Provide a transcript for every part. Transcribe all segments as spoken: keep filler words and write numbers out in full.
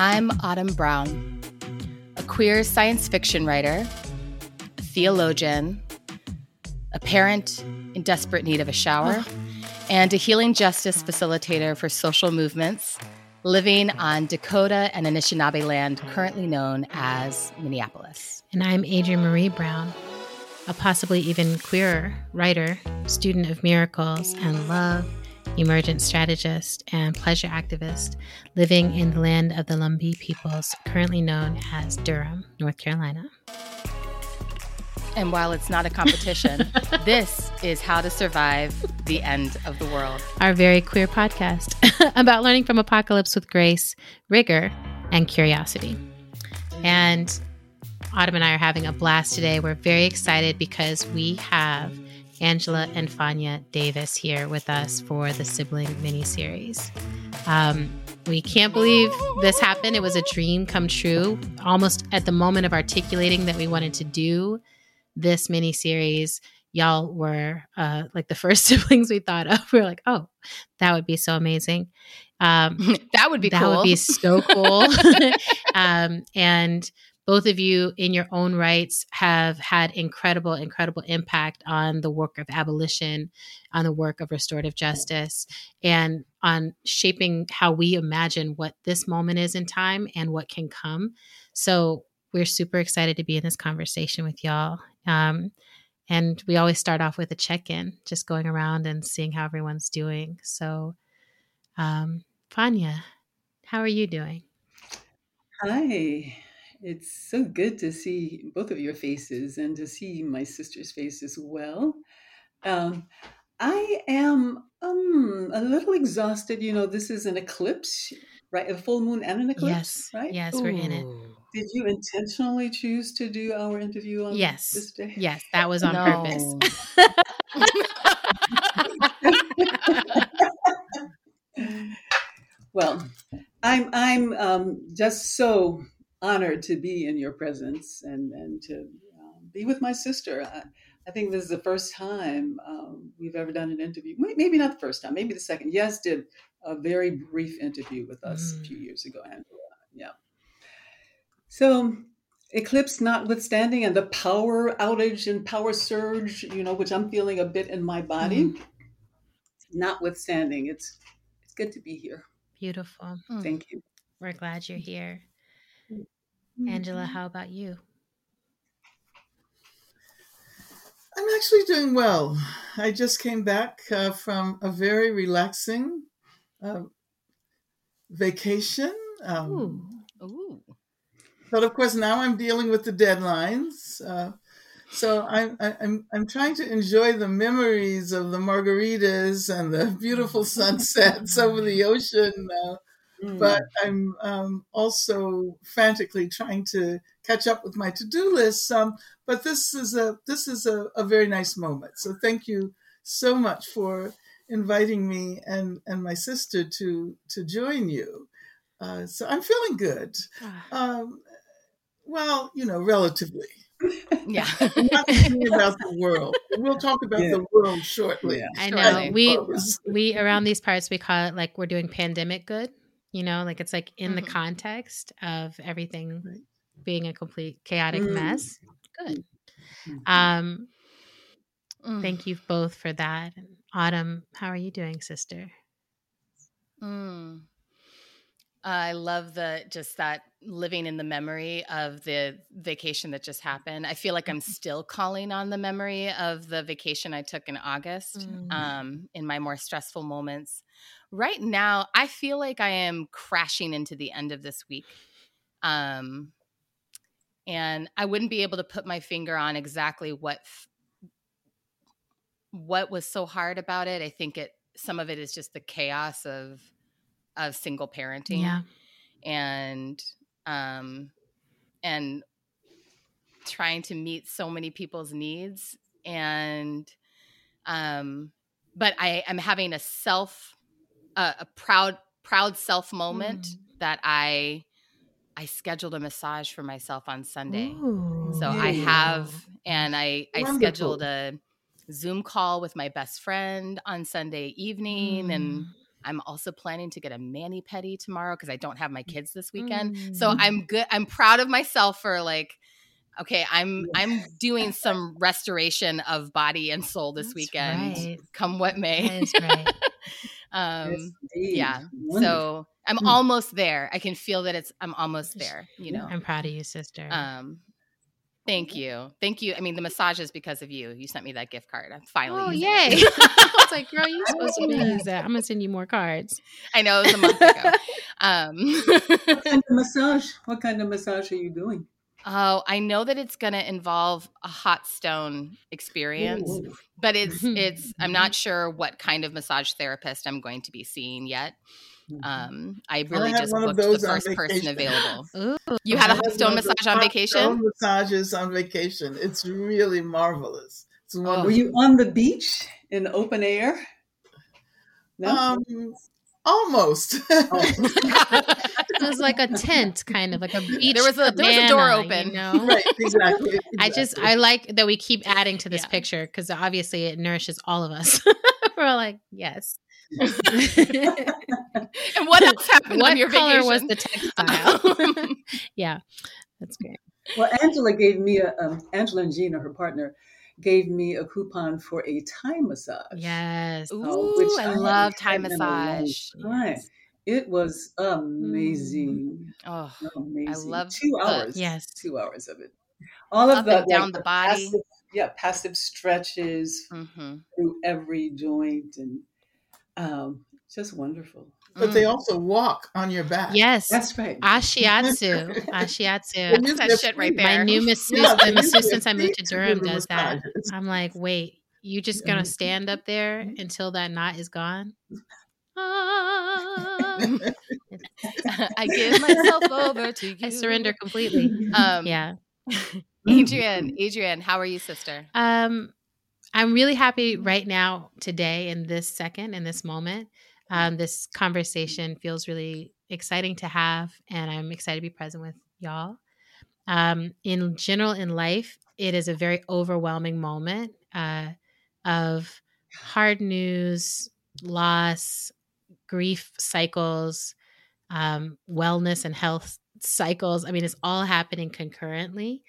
I'm Autumn Brown, a queer science fiction writer, a theologian, a parent in desperate need of a shower, and a healing justice facilitator for social movements living on Dakota and Anishinaabe land, currently known as Minneapolis. And I'm Adrienne Marie Brown, a possibly even queerer writer, student of miracles and love, emergent strategist, and pleasure activist living in the land of the Lumbee peoples, currently known as Durham, North Carolina. And while it's not a competition, this is How to Survive the End of the World, our very queer podcast about learning from apocalypse with grace, rigor, and curiosity. And Autumn and I are having a blast today. We're very excited because we have Angela and Fania Davis here with us for the sibling mini-series. Um, we can't believe this happened. It was a dream come true. Almost at the moment of articulating that we wanted to do this mini-series, y'all were uh, like the first siblings we thought of. We were like, oh, that would be so amazing. Um, that would be that cool. That would be so cool. um, and both of you in your own rights have had incredible, incredible impact on the work of abolition, on the work of restorative justice, and on shaping how we imagine what this moment is in time and what can come. So we're super excited to be in this conversation with y'all. Um, and we always start off with a check-in, just going around and seeing how everyone's doing. So, um, Fania, how are you doing? Hi. It's so good to see both of your faces and to see my sister's face as well. Um, I am um, a little exhausted. You know, this is an eclipse, right? A full moon and an eclipse, yes. right? Yes, Ooh. We're in it. Did you intentionally choose to do our interview on yes. this day? Yes, that was on no. purpose. Well, I'm I'm um, just so honored to be in your presence and, and to uh, be with my sister. I, I think this is the first time um, we've ever done an interview. Maybe not the first time, maybe the second. Yes, did a very brief interview with us mm. a few years ago, Angela. Yeah. So eclipse notwithstanding, and the power outage and power surge, you know, which I'm feeling a bit in my body, mm. notwithstanding, it's it's good to be here. Beautiful. Mm. Thank you. We're glad you're here. Angela, how about you? I'm actually doing well. I just came back uh, from a very relaxing uh, vacation. Um, Ooh. Ooh. But of course, now I'm dealing with the deadlines. Uh, so I'm, I'm, I'm trying to enjoy the memories of the margaritas and the beautiful sunsets over the ocean now. But I'm um, also frantically trying to catch up with my to-do list. Um, but this is a this is a, a very nice moment. So thank you so much for inviting me and, and my sister to to join you. Uh, so I'm feeling good. Um, well, you know, relatively. Yeah. I'm not thinking about the world. We'll talk about yeah. the world shortly. Yeah. I know. I we we around these parts we call it like we're doing pandemic good. You know, like it's like in the context of everything right. being a complete chaotic mm. mess. Good. Um, mm. Thank you both for that. Autumn, how are you doing, sister? Mm. I love the just that living in the memory of the vacation that just happened. I feel like I'm still calling on the memory of the vacation I took in August mm. um, in my more stressful moments. Right now, I feel like I am crashing into the end of this week. Um, and I wouldn't be able to put my finger on exactly what f- what was so hard about it. I think it some of it is just the chaos of of single parenting. Yeah. And um and trying to meet so many people's needs. And um but I am having a self A, a proud, proud self moment mm. that I, I scheduled a massage for myself on Sunday. Ooh, so yeah. I have, and I, I scheduled a Zoom call with my best friend on Sunday evening. Mm. And I'm also planning to get a mani-pedi tomorrow because I don't have my kids this weekend. Mm. So I'm good. I'm proud of myself for like, okay, I'm I'm doing some restoration of body and soul this That's weekend, right. come what may. That is right. um, yes, yeah. Wonderful. So I'm mm. almost there. I can feel that it's. I'm almost there. You know. I'm proud of you, sister. Um, Thank you. Thank you. I mean, the massage is because of you. You sent me that gift card. I'm finally. Oh, yay. I was like, girl, you're supposed to use that. I'm going to send you more cards. I know. It was a month ago. Um, what kind of massage? What kind of massage are you doing? Oh, I know that it's going to involve a hot stone experience, Ooh. but it's, it's, I'm not sure what kind of massage therapist I'm going to be seeing yet. Um, I really I just booked the first person available. Ooh. You had a hot stone massage on vacation? Stone massages on vacation. It's really marvelous. It's oh. Were you on the beach in open air? No? Um, almost. almost. It was like a tent, kind of like a beach. There was a, there was a door open. You know? Right, exactly, exactly. I just I like that we keep adding to this yeah. picture because obviously it nourishes all of us. We're like, yes. And what else happened what on your color vacation? Was the textile? Yeah, that's great. Well, Angela gave me a um, Angela and Gina, her partner, gave me a coupon for a Thai massage. Yes, Ooh, uh, which I, I love Thai massage. Yes. It was amazing. Mm. Oh, amazing. I love two the, hours. Yes, two hours of it. All of Up the and down like, the body. Passive, yeah, passive stretches mm-hmm. through every joint and. Um, just wonderful. But mm. they also walk on your back. Yes. That's right. Ashiatsu. Ashiatsu. That's that shit right there. My new masseuse, yeah, the masseuse since I moved to Durham does that. I'm like, wait, you just going to stand up there until that knot is gone? Ah. I give myself over to you. I surrender completely. Um, yeah. Adrienne, Adrienne, how are you, sister? Um, I'm really happy right now, today, in this second, in this moment. Um, this conversation feels really exciting to have, and I'm excited to be present with y'all. Um, in general, in life, it is a very overwhelming moment uh, of hard news, loss, grief cycles, um, wellness and health cycles. I mean, it's all happening concurrently.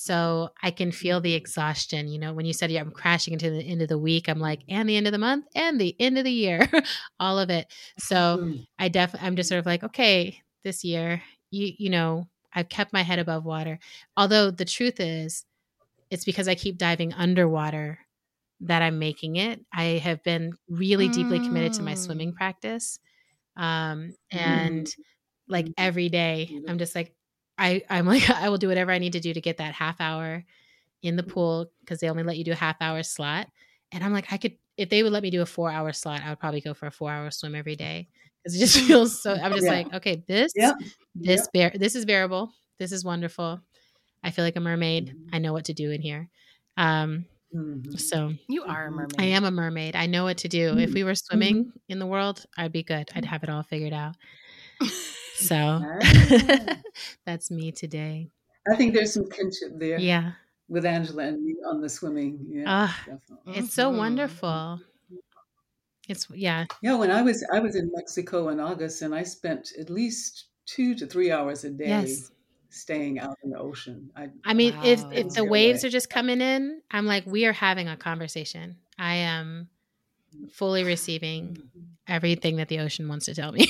So I can feel the exhaustion. You know, when you said, yeah, I'm crashing into the end of the week, I'm like, and the end of the month and the end of the year, all of it. So I def I'm just sort of like, okay, this year, you, you know, I've kept my head above water. Although the truth is, it's because I keep diving underwater that I'm making it. I have been really mm. deeply committed to my swimming practice. Um, and mm. like every day I'm just like, I, I'm like, I will do whatever I need to do to get that half hour in the pool because they only let you do a half hour slot. And I'm like, I could, if they would let me do a four hour slot, I would probably go for a four hour swim every day because it just feels so, I'm just yeah. like, okay, this, yep. this, yep. bear, this is bearable. This is wonderful. I feel like a mermaid. Mm-hmm. I know what to do in here. Um, mm-hmm. So you are a mermaid. I am a mermaid. I know what to do. Mm-hmm. If we were swimming mm-hmm. in the world, I'd be good. I'd have it all figured out. So that's me today. I think there's some kinship there. Yeah. With Angela and me on the swimming. Yeah. Uh, it's so wonderful. It's yeah. Yeah. When I was, I was in Mexico in August and I spent at least two to three hours a day yes. staying out in the ocean. I, I mean, wow. if, if the waves way. are just coming in, I'm like, we are having a conversation. I am fully receiving everything that the ocean wants to tell me.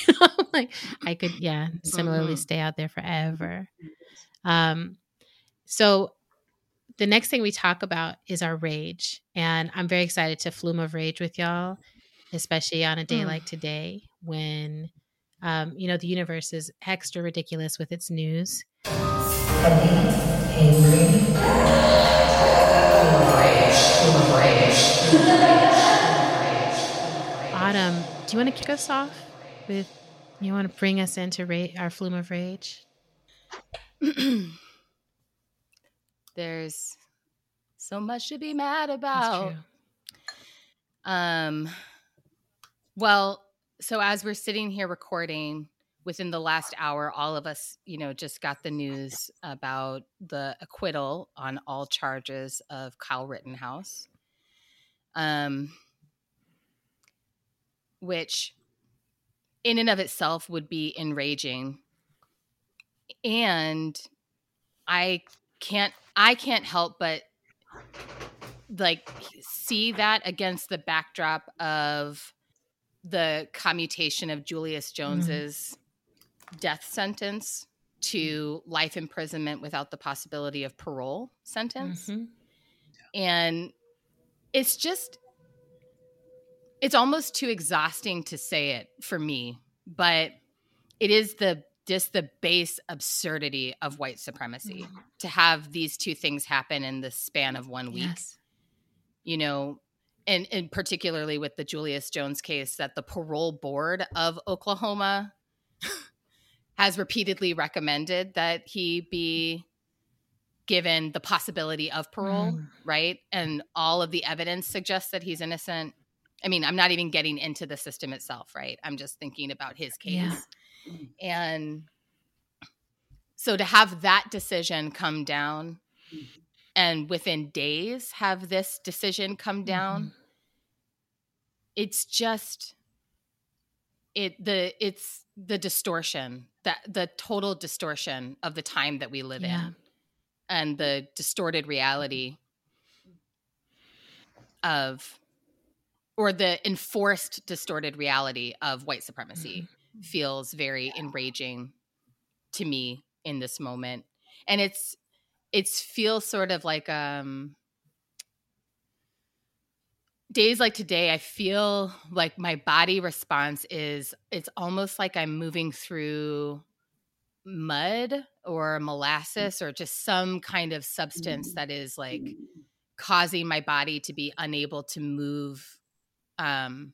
Like I could, yeah, similarly stay out there forever. Um, so the next thing we talk about is our rage. And I'm very excited to Flume of Rage with y'all, especially on a day mm. like today when, um, you know, the universe is extra ridiculous with its news. Autumn, do you want to kick us off with, you want to bring us into ra- our Flume of Rage? There's so much to be mad about. Um, well, so as we're sitting here recording, within the last hour, all of us, you know, just got the news about the acquittal on all charges of Kyle Rittenhouse. Um, which in and of itself would be enraging. And I can't, I can't help but like see that against the backdrop of the commutation of Julius Jones's mm-hmm. death sentence to life imprisonment without the possibility of parole sentence. Mm-hmm. And it's just, it's almost too exhausting to say it for me, but it is the just the base absurdity of white supremacy mm-hmm. to have these two things happen in the span of one week, yes. you know, and, and particularly with the Julius Jones case that the parole board of Oklahoma has repeatedly recommended that he be given the possibility of parole, mm. right? And all of the evidence suggests that he's innocent. I mean, I'm not even getting into the system itself, right? I'm just thinking about his case. Yeah. And so to have that decision come down and within days have this decision come down, mm-hmm. it's just it the it's the distortion, that the total distortion of the time that we live yeah. in and the distorted reality of or the enforced distorted reality of white supremacy. Mm-hmm. feels very enraging to me in this moment. And it's, it's feels sort of like, um, days like today, I feel like my body response is, it's almost like I'm moving through mud or molasses or just some kind of substance that is like causing my body to be unable to move, um,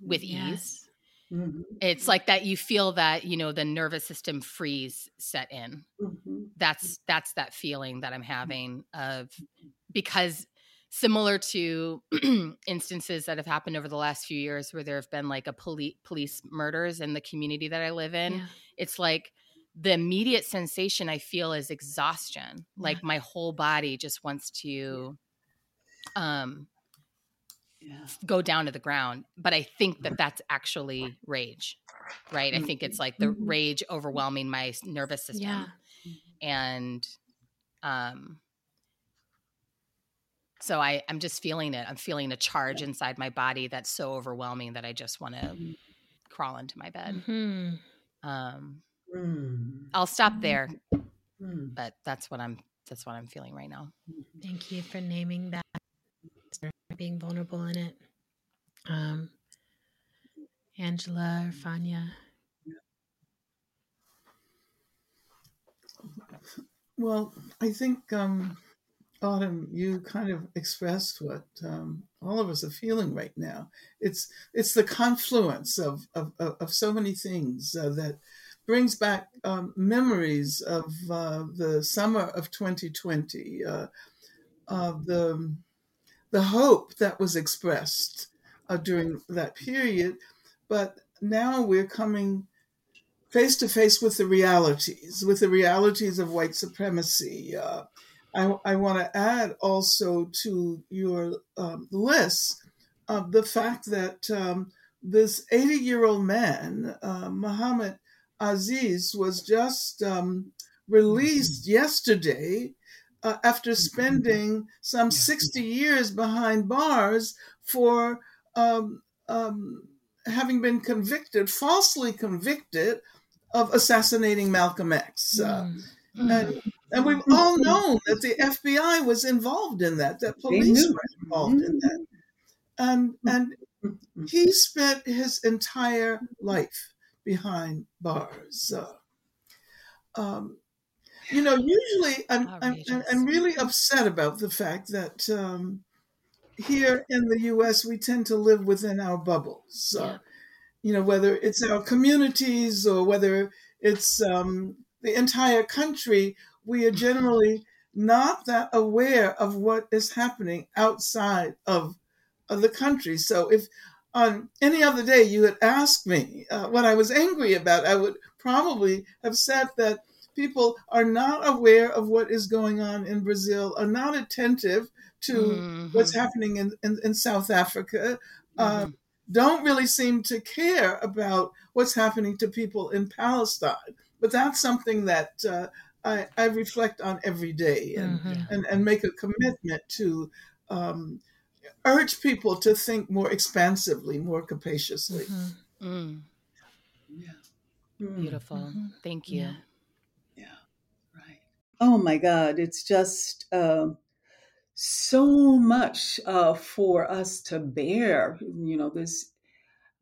with yes. ease. Mm-hmm. It's like that you feel that, you know, the nervous system freeze set in. Mm-hmm. That's that's that feeling that I'm having of because similar to instances that have happened over the last few years where there have been like a police police murders in the community that I live in. Yeah. It's like the immediate sensation I feel is exhaustion. Yeah. Like my whole body just wants to um Yeah. go down to the ground. But I think that that's actually rage, right? I think it's like the rage overwhelming my nervous system. Yeah. And um, so I, I'm just feeling it. I'm feeling a charge inside my body that's so overwhelming that I just want to crawl into my bed. Mm-hmm. Um, mm. I'll stop there, mm. but that's what I'm, that's what I'm feeling right now. Thank you for naming that. Being vulnerable in it. Um, Angela or Fania? Well, I think, um, Autumn, you kind of expressed what um, all of us are feeling right now. It's it's the confluence of, of, of so many things uh, that brings back um, memories of uh, the summer of twenty twenty, uh, of the... the hope that was expressed uh, during that period, but now we're coming face to face with the realities, with the realities of white supremacy. Uh, I, I want to add also to your um, list of uh, the fact that um, this eighty-year-old man, uh, Muhammad Aziz, was just um, released yesterday Uh, after spending some sixty years behind bars for um, um, having been convicted, falsely convicted, of assassinating Malcolm X. Uh, mm. and, and we've all known that the F B I was involved in that, that police were involved in that. And, and he spent his entire life behind bars. Uh, um, You know, usually I'm, I'm, I'm really upset about the fact that um, here in the U S we tend to live within our bubbles. Yeah. Uh, you know, whether it's our communities or whether it's um, the entire country, we are generally not that aware of what is happening outside of, of the country. So if on any other day you had asked me uh, what I was angry about, I would probably have said that people are not aware of what is going on in Brazil, are not attentive to mm-hmm. what's happening in, in, in South Africa, mm-hmm. uh, don't really seem to care about what's happening to people in Palestine. But that's something that uh, I, I reflect on every day and, mm-hmm. and, and make a commitment to um, urge people to think more expansively, more capaciously. Mm-hmm. Mm. Yeah. Beautiful. Mm-hmm. Thank you. Yeah. yeah. Right. Oh my God. It's just uh, so much uh, for us to bear, you know, this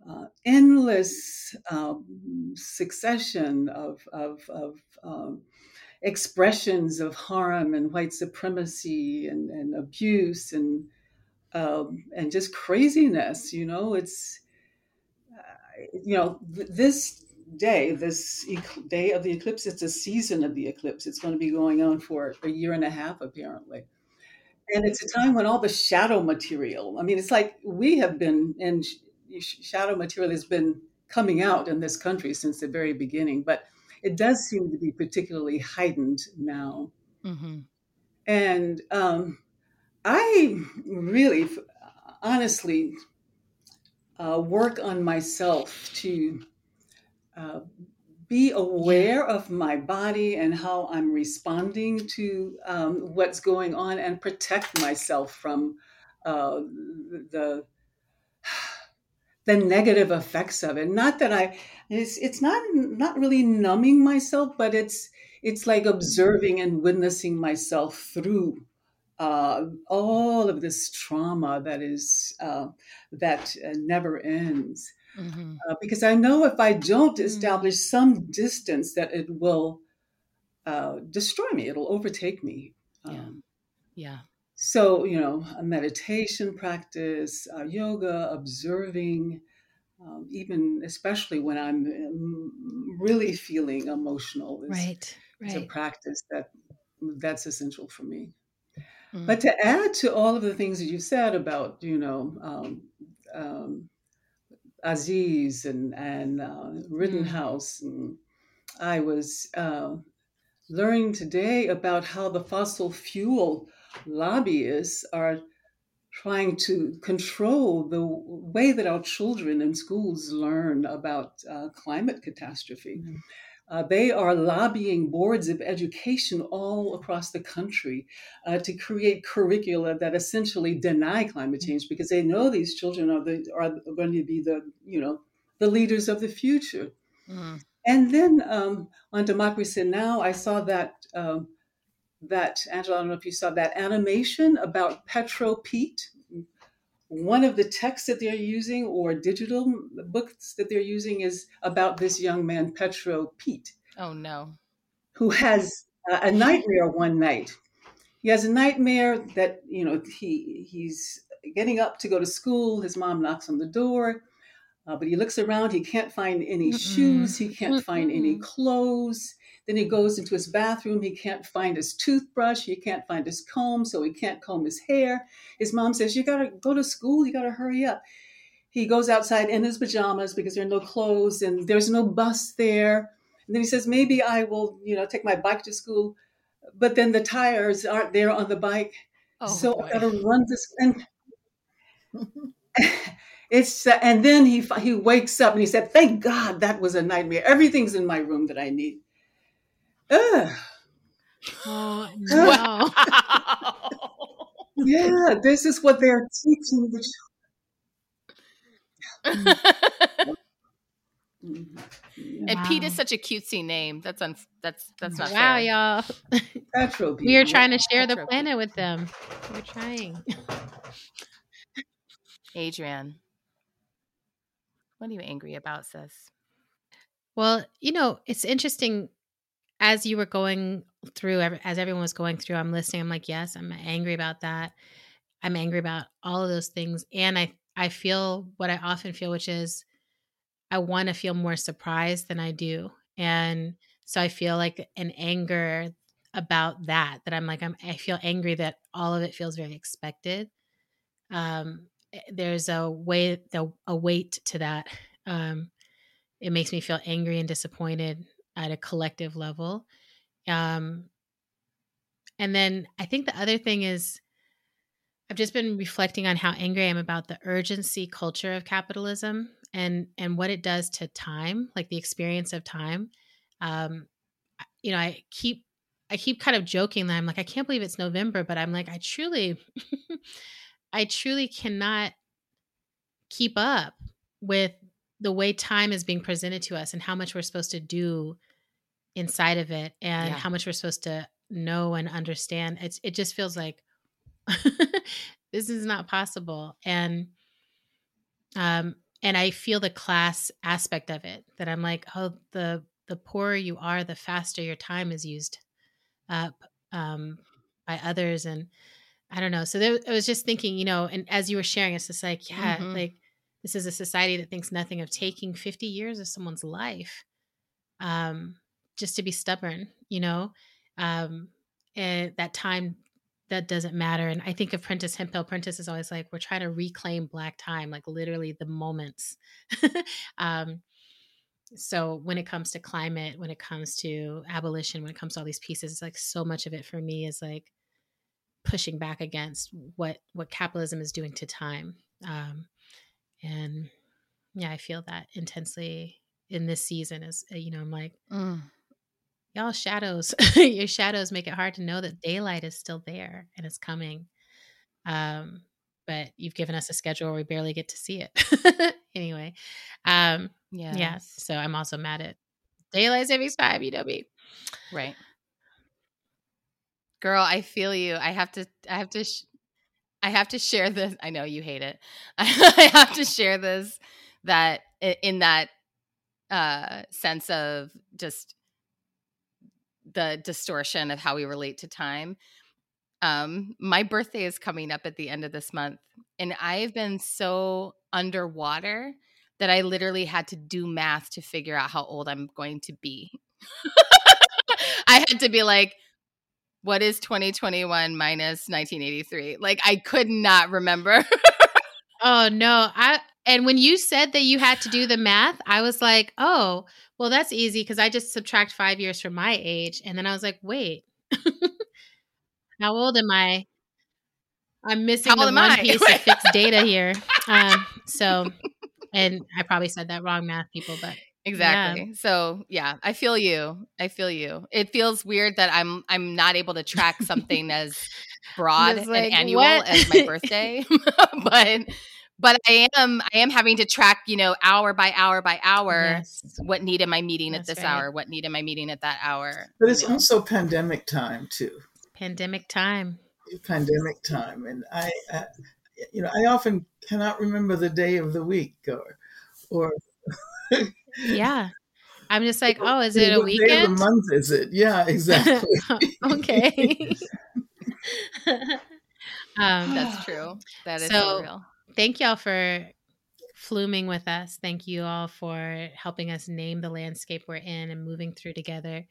uh, endless um, succession of, of, of um, expressions of harm and white supremacy and, and abuse and, um, and just craziness, you know, it's, uh, you know, th- this, day, this e- day of the eclipse, it's a season of the eclipse. It's going to be going on for a year and a half, apparently. And it's a time when all the shadow material, I mean, it's like we have been, and sh- shadow material has been coming out in this country since the very beginning, but it does seem to be particularly heightened now. Mm-hmm. And um, I really, honestly, uh, work on myself to Uh, be aware yeah. of my body and how I'm responding to um, what's going on, and protect myself from uh, the the negative effects of it. Not that I, it's it's not not really numbing myself, but it's it's like observing and witnessing myself through uh, all of this trauma that is uh, that uh, never ends. Mm-hmm. Uh, because I know if I don't establish mm-hmm. some distance, that it will uh, destroy me. It'll overtake me. Yeah. Um, yeah. So, you know, a meditation practice, uh, yoga, observing, um, even especially when I'm really feeling emotional, is, right. Right. is a practice that that's essential for me. Mm-hmm. But to add to all of the things that you said about, you know, um, um, Aziz and, and uh, Rittenhouse. And I was uh, learning today about how the fossil fuel lobbyists are trying to control the way that our children in schools learn about uh, climate catastrophe. Mm-hmm. Uh, they are lobbying boards of education all across the country uh, to create curricula that essentially deny climate change, because they know these children are the, are going to be the, you know, the leaders of the future. Mm-hmm. And then um, on Democracy Now!, I saw that, um, that, Angela, I don't know if you saw that animation about Petro Pete. One of the texts that they're using, or digital books that they're using, is about this young man, Petro Pete. Oh, no. Who has a nightmare one night. He has a nightmare that, you know, he he's getting up to go to school. His mom knocks on the door, uh, but he looks around. He can't find any Mm-mm. shoes. He can't Mm-mm. find any clothes. Then he goes into his bathroom. He can't find his toothbrush. He can't find his comb, so he can't comb his hair. His mom says, you got to go to school. You got to hurry up. He goes outside in his pajamas because there are no clothes and there's no bus there. And then he says, maybe I will, you know, take my bike to school. But then the tires aren't there on the bike. Oh, so boy. I got to run to school. And It's, uh, and then he, he wakes up and he said, thank God that was a nightmare. Everything's in my room that I need. Ugh. Oh, no. Wow. Yeah, this is what they're teaching the children. Mm-hmm. Yeah. And wow. Pete is such a cutesy name. That's un- that's that's not wow, fair. Wow, y'all. Petro Pete. We are trying to share Petro the planet Pete. With them. We're trying. Adrienne, what are you angry about, sis? Well, you know, it's interesting. As you were going through, as everyone was going through, I'm listening. I'm like, yes, I'm angry about that. I'm angry about all of those things. And I, I feel what I often feel, which is I want to feel more surprised than I do. And so I feel like an anger about that, that I'm like, I'm, I feel angry that all of it feels very expected. Um, there's a way, the, a weight to that. Um, it makes me feel angry and disappointed at a collective level. Um, and then I think the other thing is, I've just been reflecting on how angry I am about the urgency culture of capitalism and and what it does to time, like the experience of time. Um, you know, I keep I keep kind of joking that I'm like, I can't believe it's November, but I'm like, I truly, I truly cannot keep up with the way time is being presented to us and how much we're supposed to do inside of it and yeah. how much we're supposed to know and understand. It's, it just feels like this is not possible. And, um, and I feel the class aspect of it, that I'm like, oh, the, the poorer you are, the faster your time is used up, um, by others. And I don't know. So there, I was just thinking, you know, and as you were sharing, it's just like, yeah, mm-hmm. like this is a society that thinks nothing of taking fifty years of someone's life, um, just to be stubborn, you know, um, and that time that doesn't matter. And I think of Prentice Hemphill. Prentice is always like, we're trying to reclaim Black time, like literally the moments. um, so when it comes to climate, when it comes to abolition, when it comes to all these pieces, it's like so much of it for me is like pushing back against what, what capitalism is doing to time. Um, and yeah, I feel that intensely in this season is, you know, I'm like, mm. y'all shadows, your shadows make it hard to know that daylight is still there and it's coming. Um, but you've given us a schedule where we barely get to see it anyway. Um, yeah. Yeah. So I'm also mad at daylight savings time, you know me. Right. Girl, I feel you. I have to, I have to, sh- I have to share this. I know you hate it. I have to share this, that in that uh, sense of just the distortion of how we relate to time. Um, my birthday is coming up at the end of this month, and I've been so underwater that I literally had to do math to figure out how old I'm going to be. I had to be like, what is twenty twenty-one minus nineteen eighty-three? Like, I could not remember. Oh, no. I And when you said that you had to do the math, I was like, oh, well, that's easy because I just subtract five years from my age. And then I was like, wait, how old am I? I'm missing the one I? piece of fixed data here. Um, so, and I probably said that wrong, math people, but. Exactly. Yeah. So yeah, I feel you. I feel you. It feels weird that I'm I'm not able to track something as broad like, and annual what? as my birthday, but but I am I am having to track, you know, hour by hour by hour. Yes. What need am I meeting That's at this right. hour? What need am I meeting at that hour? But it's yeah. also pandemic time too. Pandemic time. Pandemic time, and I, I, you know, I often cannot remember the day of the week or or. Yeah. I'm just like, oh, is it a weekend? What day of the month is it? Yeah, exactly. Okay. um, That's true. That is so real. Thank y'all for fluming with us. Thank you all for helping us name the landscape we're in and moving through together.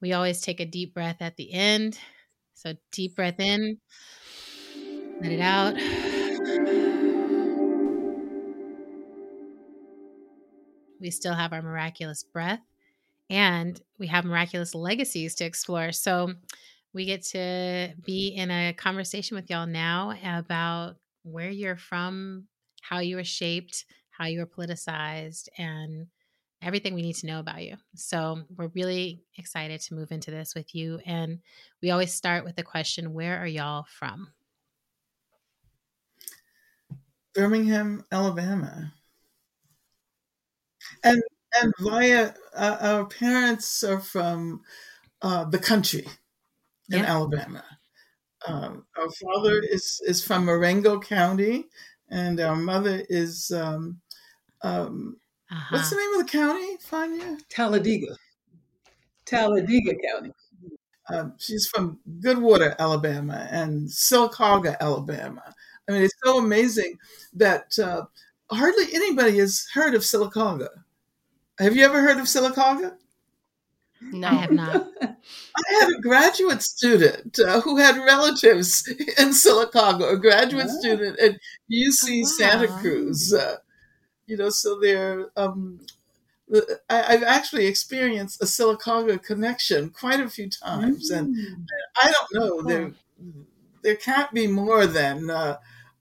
We always take a deep breath at the end. So deep breath in, let it out. We still have our miraculous breath and we have miraculous legacies to explore. So we get to be in a conversation with y'all now about where you're from, how you were shaped, how you were politicized, and everything we need to know about you. So we're really excited to move into this with you. And we always start with the question, where are y'all from? Birmingham, Alabama. And and via uh, our parents are from uh, the country in yeah. Alabama. Um, our father is, is from Marengo County, and our mother is um, um, uh-huh. what's the name of the county, Fania? Talladega, Talladega County. Um, she's from Goodwater, Alabama, and Sylacauga, Alabama. I mean, it's so amazing that. Uh, Hardly anybody has heard of Sylacauga. Have you ever heard of Sylacauga? No, I have not. I had a graduate student uh, who had relatives in Sylacauga, a graduate oh. student at U C oh, wow. Santa Cruz. Uh, you know, so they're, um, I, I've actually experienced a Sylacauga connection quite a few times. Mm. And I don't know, oh. they're there can't be more than uh,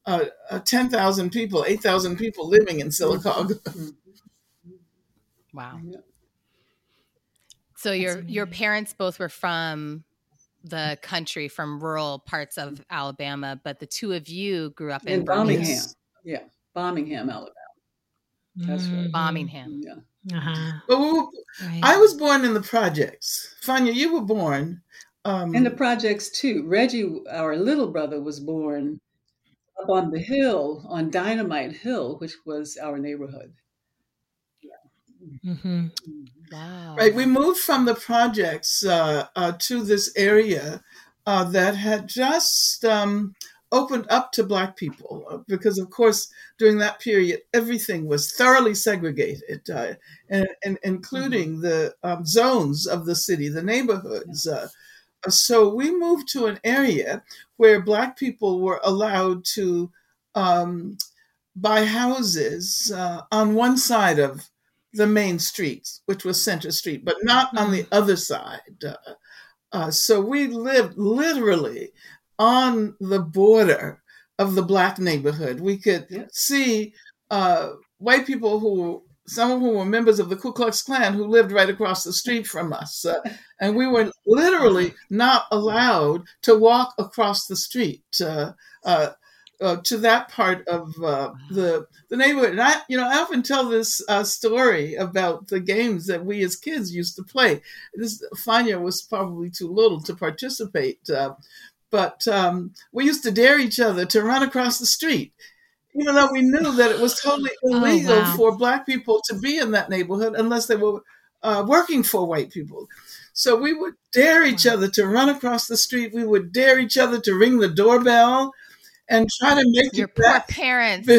uh, uh, ten thousand people, eight thousand people living in Sylacauga. Wow. Yeah. So your your parents both were from the country, from rural parts of Alabama, but the two of you grew up in, in Birmingham. Birmingham. Yeah, Bombingham, Alabama. That's right. Bombingham. Yeah. Uh-huh. But we were, right. I was born in the projects. Fania, you were born um, in the projects too. Reggie, our little brother, was born up on the hill, on Dynamite Hill, which was our neighborhood. Yeah. Mm-hmm. Wow. Right. We moved from the projects uh, uh, to this area uh, that had just um, opened up to Black people, because, of course, during that period, everything was thoroughly segregated, uh, and, and including mm-hmm. the um, zones of the city, the neighborhoods. Yeah. Uh, so we moved to an area where Black people were allowed to um, buy houses uh, on one side of the main streets, which was Center Street, but not mm-hmm. on the other side. Uh, uh, so we lived literally on the border of the Black neighborhood. We could yeah. see uh, white people who, some of whom were members of the Ku Klux Klan, who lived right across the street from us. Uh, and we were literally not allowed to walk across the street uh, uh, uh, to that part of uh, the the neighborhood. And I, you know, I often tell this uh, story about the games that we as kids used to play. This Fania was probably too little to participate. Uh, But um, we used to dare each other to run across the street, even though we knew that it was totally illegal oh, wow. for Black people to be in that neighborhood unless they were uh, working for white people. So we would dare each wow. other to run across the street. We would dare each other to ring the doorbell and try to make your it poor back. Parents.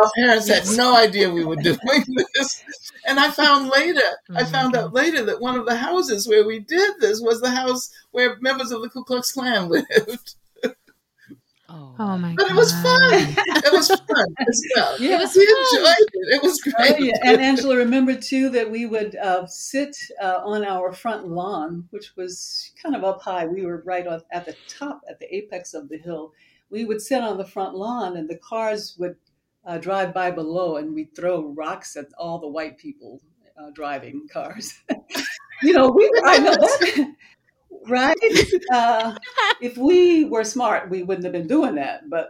Our parents had no idea we were doing this. And I found later, I found out later that one of the houses where we did this was the house where members of the Ku Klux Klan lived. Oh, oh my God. But it was fun. It was fun as well. Yeah, it was we fun. Enjoyed it. It was great. Oh, yeah. And Angela, remember too that we would uh, sit uh, on our front lawn, which was kind of up high. We were right on, at the top, at the apex of the hill. We would sit on the front lawn and the cars would Uh, drive by below, and we throw rocks at all the white people uh, driving cars. You know, we I know that, right? Uh, if we were smart, we wouldn't have been doing that. But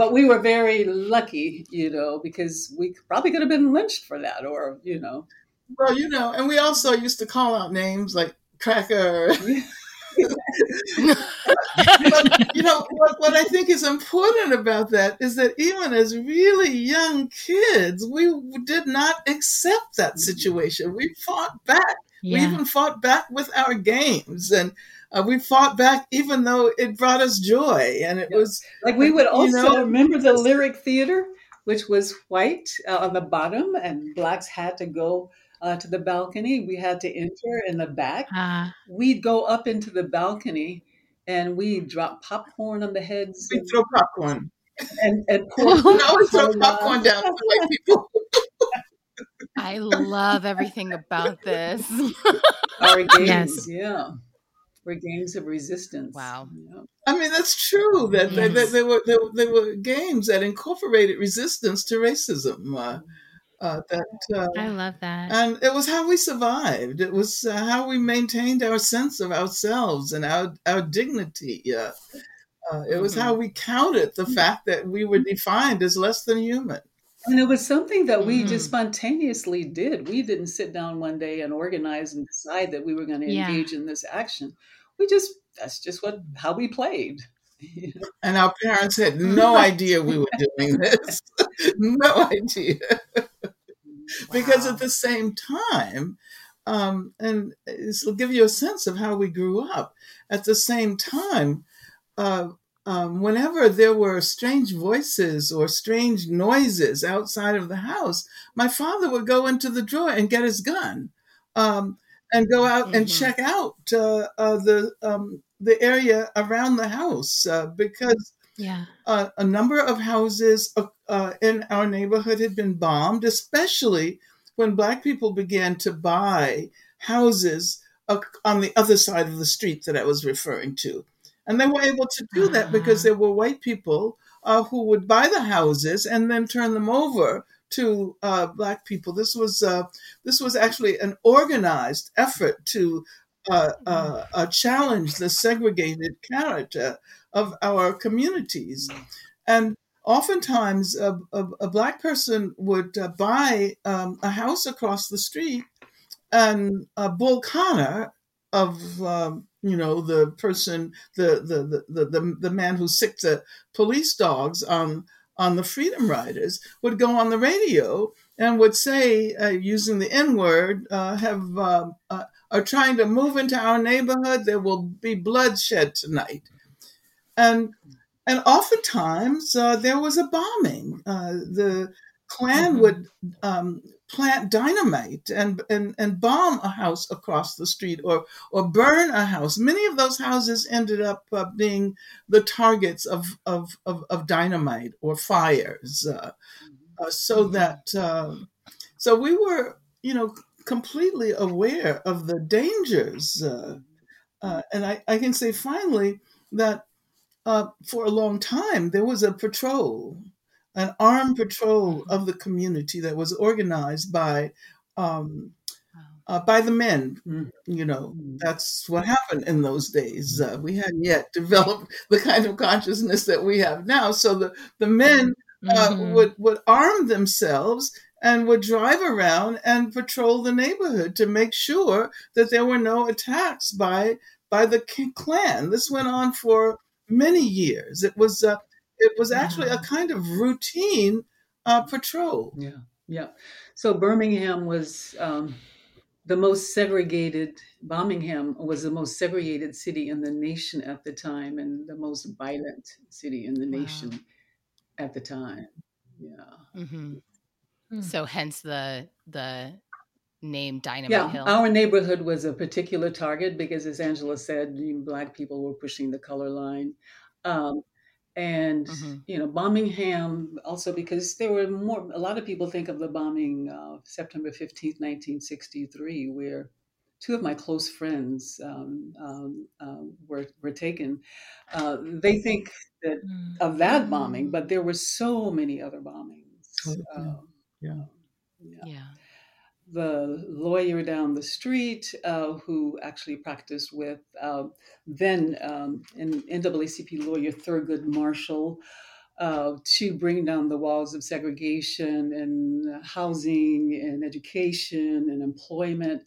but we were very lucky, you know, because we probably could have been lynched for that, or you know. Well, you know, and we also used to call out names like Cracker. But, you know, what, what I think is important about that is that even as really young kids, we did not accept that situation. We fought back. Yeah. We even fought back with our games, and uh, we fought back even though it brought us joy. And it yeah. was like we would also you know, remember the lyric theater, which was white uh, on the bottom, and Blacks had to go Uh, to the balcony. We had to enter in the back. Uh, We'd go up into the balcony and we drop popcorn on the heads. We throw popcorn. And, and pour, we always throw popcorn down to white people. I love everything about this. Our games, yes. yeah. Were games of resistance. Wow. Yeah. I mean, that's true. That yes. they, they, they, were, they, they were games that incorporated resistance to racism. Uh, Uh, that, uh, I love that. And it was how we survived. It was uh, how we maintained our sense of ourselves and our, our dignity. Uh, uh, it was mm-hmm. how we counted the fact that we were defined as less than human. And it was something that we mm-hmm. just spontaneously did. We didn't sit down one day and organize and decide that we were going to yeah. engage in this action. We just, that's just what how we played. And our parents had no idea we were doing this. No idea. Wow. Because at the same time, um, and this will give you a sense of how we grew up. At the same time, uh, um, whenever there were strange voices or strange noises outside of the house, my father would go into the drawer and get his gun um, and go out mm-hmm. and check out uh, uh, the um, the area around the house uh, because yeah. uh, a number of houses uh, Uh, in our neighborhood had been bombed, especially when Black people began to buy houses uh, on the other side of the street that I was referring to. And they were able to do that because there were white people uh, who would buy the houses and then turn them over to uh, black people. This was uh, this was actually an organized effort to uh, uh, uh, challenge the segregated character of our communities. And oftentimes a, a, a black person would uh, buy um, a house across the street, and uh, Bull Connor of um, you know, the person, the the the the the man who sicked the police dogs on on the Freedom Riders, would go on the radio and would say, uh, using the N word, uh, have uh, uh, are trying to move into our neighborhood. There will be bloodshed tonight, and and oftentimes uh, there was a bombing. Uh, the Klan mm-hmm. would um, plant dynamite and, and and bomb a house across the street, or or burn a house. Many of those houses ended up uh, being the targets of of, of, of dynamite or fires. Uh, uh, so that uh, so we were, you know, completely aware of the dangers. Uh, uh, and I, I can say finally that uh, for a long time there was a patrol. An armed patrol of the community that was organized by um, uh, by the men. You know, that's what happened in those days. Uh, we hadn't yet developed the kind of consciousness that we have now. So the, the men uh, mm-hmm. would, would arm themselves and would drive around and patrol the neighborhood to make sure that there were no attacks by by the Klan. This went on for many years. It was... Uh, It was actually a kind of routine uh, patrol. Yeah, yeah. So Birmingham was um, the most segregated, Bombingham was the most segregated city in the nation at the time, and the most violent city in the wow. nation at the time. Yeah. Mm-hmm. Mm-hmm. So hence the the name Dynamite yeah, Hill. Our neighborhood was a particular target because, as Angela said, black people were pushing the color line. Um, And, mm-hmm. you know, Bombingham also, because there were more, a lot of people think of the bombing of uh, September fifteenth, nineteen sixty-three, where two of my close friends um, um, uh, were, were taken. Uh, they think that mm-hmm. of that bombing, but there were so many other bombings. Mm-hmm. Um, yeah. Um, yeah. Yeah. The lawyer down the street uh, who actually practiced with uh, then um, an N double A C P lawyer, Thurgood Marshall, uh, to bring down the walls of segregation and housing and education and employment.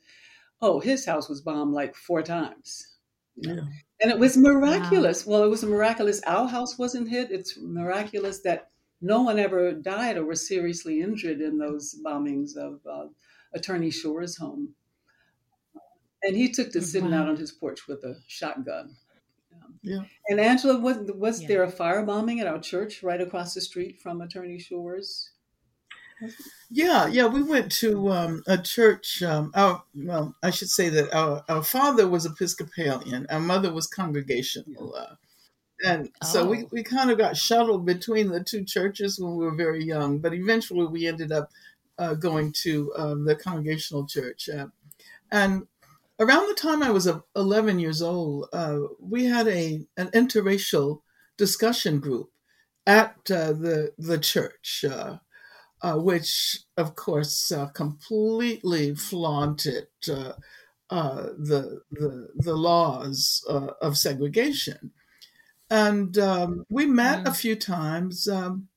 Oh, his house was bombed like four times. You know? Yeah. And it was miraculous. Wow. Well, it was miraculous our house wasn't hit. It's miraculous that no one ever died or was seriously injured in those bombings of uh, Attorney Shore's home. And he took to sitting wow. out on his porch with a shotgun. Yeah. And Angela, was, was yeah. there a firebombing at our church right across the street from Attorney Shore's? Yeah, yeah. We went to um, a church. Um, our, well, I should say that our, our father was Episcopalian. Our mother was Congregational. Uh, and oh. so we, we kind of got shuttled between the two churches when we were very young. But eventually we ended up Uh, going to um, the Congregational church. Uh, and around the time I was eleven years old, uh, we had a an interracial discussion group at uh, the the church, uh, uh, which, of course, uh, completely flaunted uh, uh, the, the, the laws uh, of segregation. And um, we met mm. a few times. Um,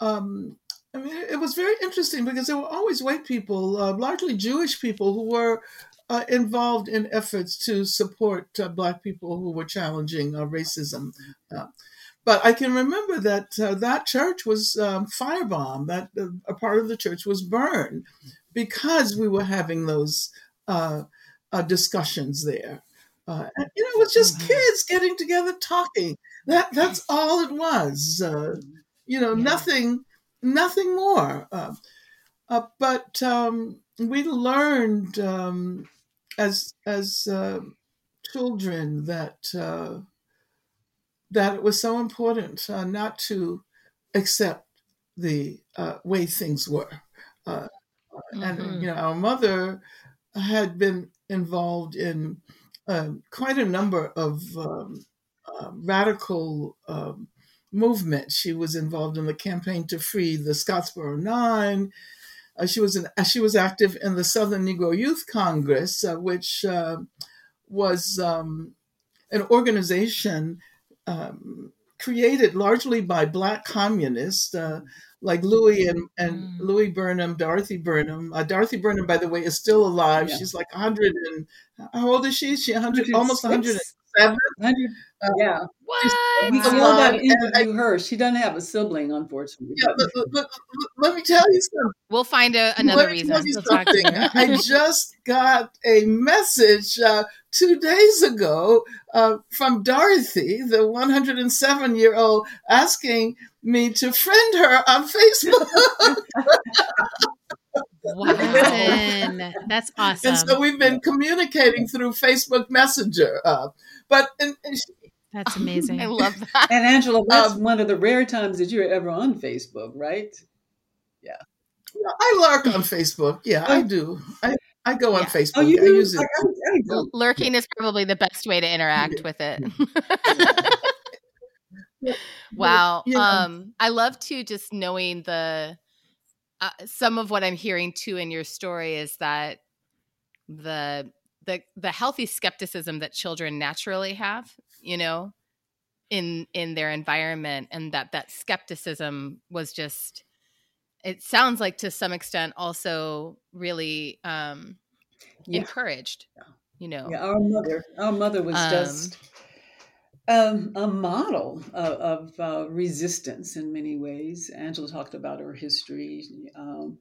um, I mean, it was very interesting because there were always white people, uh, largely Jewish people, who were uh, involved in efforts to support uh, black people who were challenging uh, racism. Uh, but I can remember that uh, that church was um, firebombed, that uh, a part of the church was burned because we were having those uh, uh, discussions there. Uh, and, you know, it was just kids getting together talking. That That's all it was. Uh, you know, yeah. nothing... Nothing more. Uh, uh, but um, we learned um, as as uh, children that uh, that it was so important uh, not to accept the uh, way things were. Uh, mm-hmm. And, you know, our mother had been involved in uh, quite a number of um, uh, radical um, movement. She was involved in the campaign to free the Scottsboro Nine. Uh, she was an, she was active in the Southern Negro Youth Congress, uh, which uh, was um, an organization um, created largely by Black communists uh, like Louis and, and Louis Burnham, Dorothy Burnham. Uh, Dorothy Burnham, by the way, is still alive. Yeah. She's like one hundred and how old is she? She one hundred, almost one hundred seven. one hundred, um, yeah. What? We still haven't interviewed her. She doesn't have a sibling, unfortunately. Yeah, but, but, but, but let me tell you something. We'll find a, another reason. Let me tell you something. I just got a message uh, two days ago uh, from Dorothy, the one hundred seven-year-old, asking me to friend her on Facebook. Wow, that's awesome. And so we've been communicating through Facebook Messenger. Uh, but and, and she, that's amazing. I love that. And Angela, that's um, one of the rare times that you're ever on Facebook, right? Yeah. I lurk on Facebook. Yeah, I do. I, I go on yeah. Facebook. Oh, you I use it. L- lurking is probably the best way to interact yeah. with it. Yeah. Wow. Yeah. Um, I love to just knowing the Uh, some of what I'm hearing too in your story is that the the the healthy skepticism that children naturally have, you know, in in their environment, and that that skepticism was just, it sounds like to some extent also really um, yeah. encouraged, yeah. you know. Yeah, our mother, our mother was um, just Um, a model of, of uh, resistance in many ways. Angela talked about her history. Um,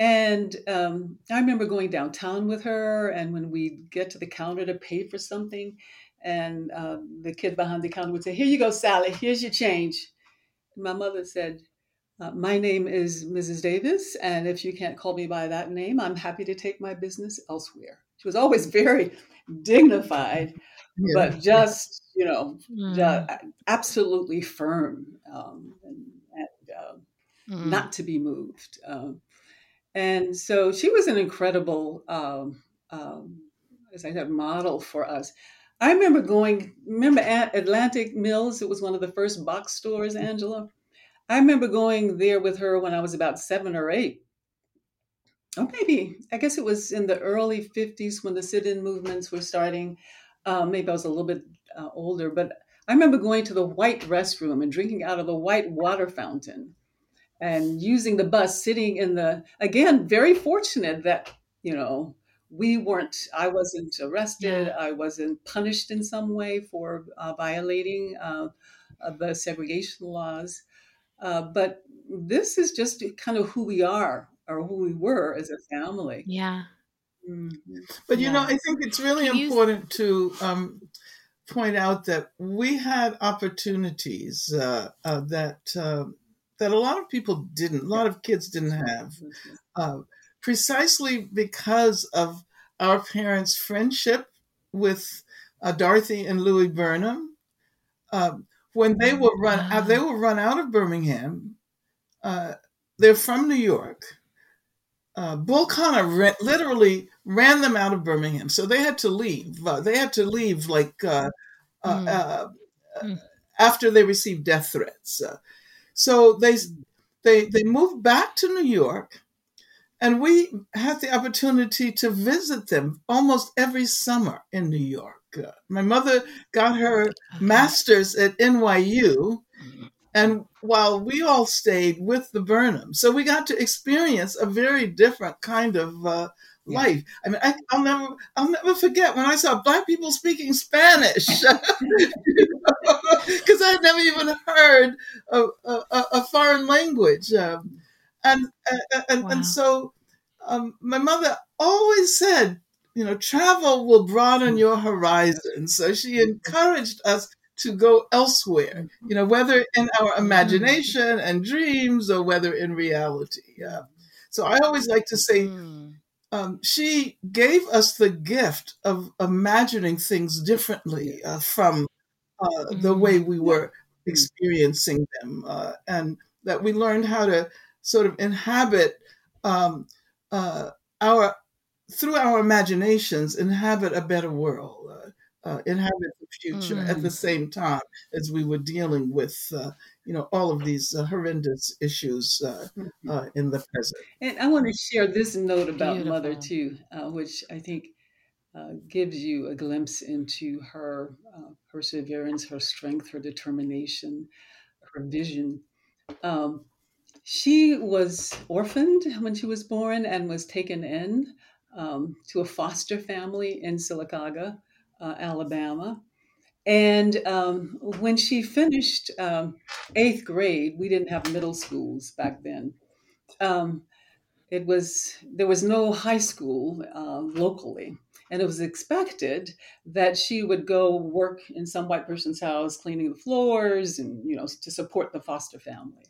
and um, I remember going downtown with her, and when we'd get to the counter to pay for something, and uh, the kid behind the counter would say, "Here you go, Sally, here's your change." My mother said, uh, "My name is Missus Davis, and if you can't call me by that name, I'm happy to take my business elsewhere." She was always very dignified, yeah. but just... you know, mm. uh, absolutely firm um, and, and uh, mm. not to be moved. Um, and so she was an incredible, um, um, as I said, model for us. I remember going, remember at Atlantic Mills? It was one of the first box stores, Angela. I remember going there with her when I was about seven or eight. Or maybe, I guess it was in the early fifties when the sit-in movements were starting. Uh, maybe I was a little bit uh, older, but I remember going to the white restroom and drinking out of the white water fountain and using the bus, sitting in the, again, very fortunate that, you know, we weren't, I wasn't arrested. Yeah. I wasn't punished in some way for uh, violating uh, the segregation laws. Uh, but this is just kind of who we are or who we were as a family. Yeah. But, you yeah. know, I think it's really Can important you... to um, point out that we had opportunities uh, uh, that uh, that a lot of people didn't, a lot of kids didn't have, uh, precisely because of our parents' friendship with uh, Dorothy and Louis Burnham. Uh, when they were run out, uh, they were run out of Birmingham. Uh, they're from New York. Uh, Bull Connor re- literally ran them out of Birmingham, so they had to leave. Uh, they had to leave, like uh, uh, mm. Uh, mm. after they received death threats. Uh, so they they they moved back to New York, and we had the opportunity to visit them almost every summer in New York. Uh, my mother got her master's at N Y U. Mm. And while we all stayed with the Burnham, so we got to experience a very different kind of uh, yeah. life. I mean, I, I'll never, I'll never forget when I saw Black people speaking Spanish, because I had never even heard a, a, a foreign language, um, and and, and, wow. and so um, my mother always said, you know, travel will broaden your horizon. So she encouraged us to go elsewhere, you know, whether in our imagination and dreams or whether in reality. Yeah. So I always like to say um, she gave us the gift of imagining things differently uh, from uh, the way we were experiencing them, uh, and that we learned how to sort of inhabit um, uh, our, through our imaginations, inhabit a better world. Uh, uh, inhabit the future mm. at the same time as we were dealing with, uh, you know, all of these uh, horrendous issues uh, uh, in the present. And I want to share this note about Beautiful. Mother, too, uh, which I think uh, gives you a glimpse into her uh, perseverance, her strength, her determination, her vision. Um, she was orphaned when she was born and was taken in um, to a foster family in Sylacauga, uh, Alabama. And um, when she finished um, eighth grade, we didn't have middle schools back then. Um, it was, there was no high school uh, locally. And it was expected that she would go work in some white person's house, cleaning the floors and, you know, to support the foster family.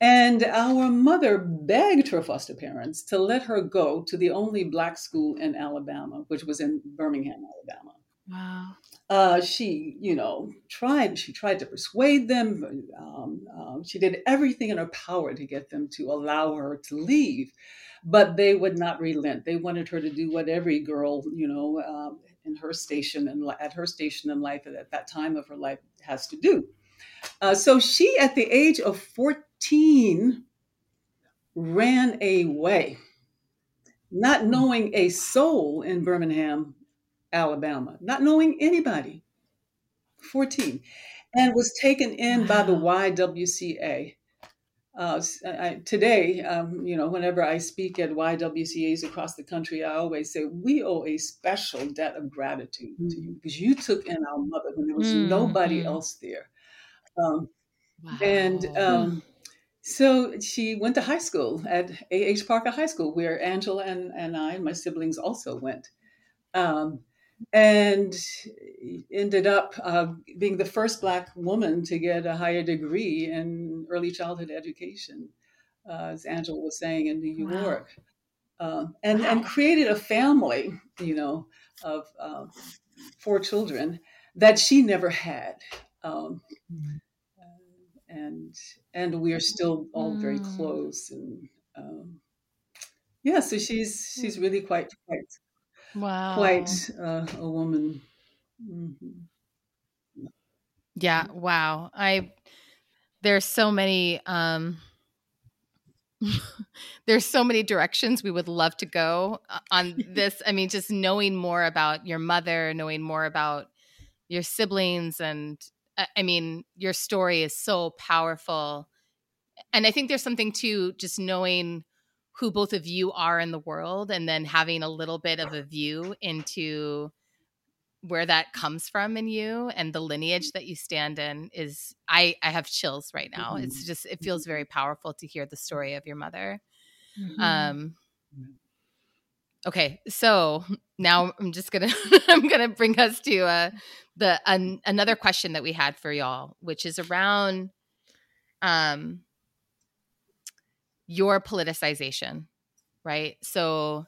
And our mother begged her foster parents to let her go to the only black school in Alabama, which was in Birmingham, Alabama. Wow. Uh, she, you know, tried, she tried to persuade them. Um, uh, she did everything in her power to get them to allow her to leave, but they would not relent. They wanted her to do what every girl, you know, um, in her station and at her station in life at that time of her life has to do. Uh, so she, at the age of fourteen, ran away, not knowing a soul in Birmingham, Alabama, not knowing anybody, fourteen, and was taken in by the Y W C A. Uh, I, today, um, you know, whenever I speak at Y W C As across the country, I always say, we owe a special debt of gratitude mm-hmm. to you because you took in our mother when there was mm-hmm. nobody else there. Um, wow. And um, so she went to high school at A H Parker High School, where Angela and, and I and my siblings also went. Um, and ended up uh, being the first Black woman to get a higher degree in early childhood education, uh, as Angela was saying, in New wow. York. Uh, and, wow. and created a family, you know, of uh, four children that she never had. Um, and and we are still all very close. And um, yeah, so she's she's really quite quite wow. quite uh, a woman. Mm-hmm. Yeah, wow. I there's so many um, there's so many directions we would love to go on this. I mean, just knowing more about your mother, knowing more about your siblings, and I mean, your story is so powerful. And I think there's something to just knowing who both of you are in the world and then having a little bit of a view into where that comes from in you and the lineage that you stand in is, I, I have chills right now. Mm-hmm. It's just, it feels very powerful to hear the story of your mother. Mm-hmm. Um, okay. So now I'm just going to, I'm going to bring us to uh, the, an, another question that we had for y'all, which is around um, your politicization, right? So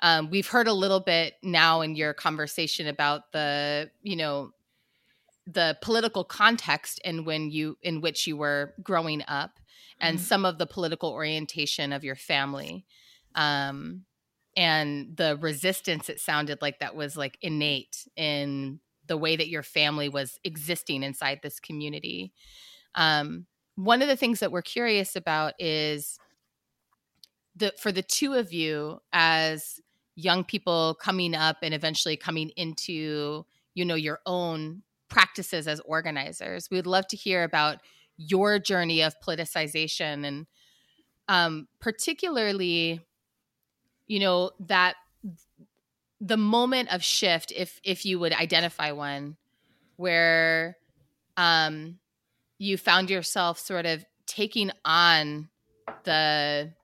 um, we've heard a little bit now in your conversation about the, you know, the political context and when you, in which you were growing up and mm-hmm. some of the political orientation of your family. Um, And the resistance, it sounded like that was like innate in the way that your family was existing inside this community. Um, one of the things that we're curious about is the for the two of you as young people coming up and eventually coming into, you know, your own practices as organizers, we'd love to hear about your journey of politicization and um, particularly – you know, that the moment of shift, if if you would identify one, where um, you found yourself sort of taking on the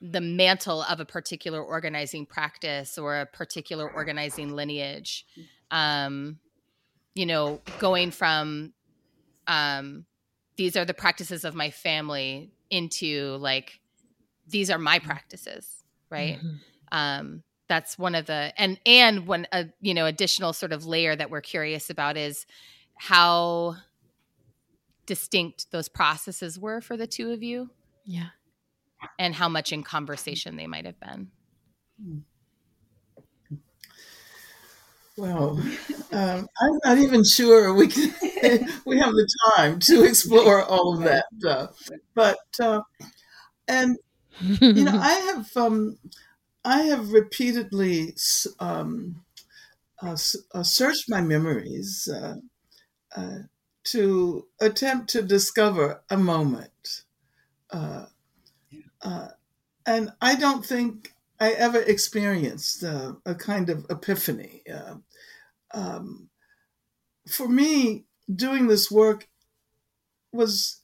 the mantle of a particular organizing practice or a particular organizing lineage, um, you know, going from um, these are the practices of my family into like, these are my practices. Right. Mm-hmm. Um, that's one of the, and, and one, uh, you know, additional sort of layer that we're curious about is how distinct those processes were for the two of you. Yeah. And how much in conversation they might've been. Well, um, I'm not even sure we can, we have the time to explore all of that. Uh, but uh, and you know, I have um, I have repeatedly um, uh, uh, searched my memories uh, uh, to attempt to discover a moment, uh, uh, and I don't think I ever experienced uh, a kind of epiphany. Uh, um, for me, doing this work was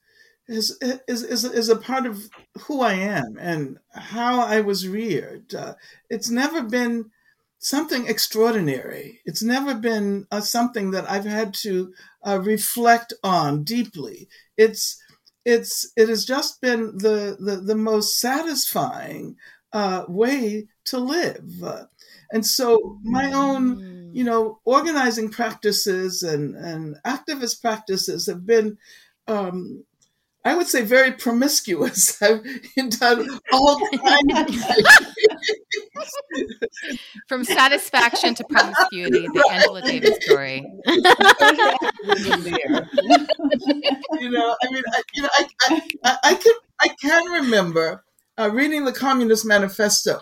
is is is, is a part of who I am and how I was reared. Uh, it's never been something extraordinary. It's never been uh, something that I've had to uh, reflect on deeply. It's it's it has just been the the, the most satisfying Uh, way to live. Uh, and so my own, you know, organizing practices and, and activist practices have been, um, I would say, very promiscuous. I've done all kinds of things. From satisfaction to promiscuity, the Angela Davis story. You know, I mean, I, you know, I, I, I, can, I can remember Uh, reading the Communist Manifesto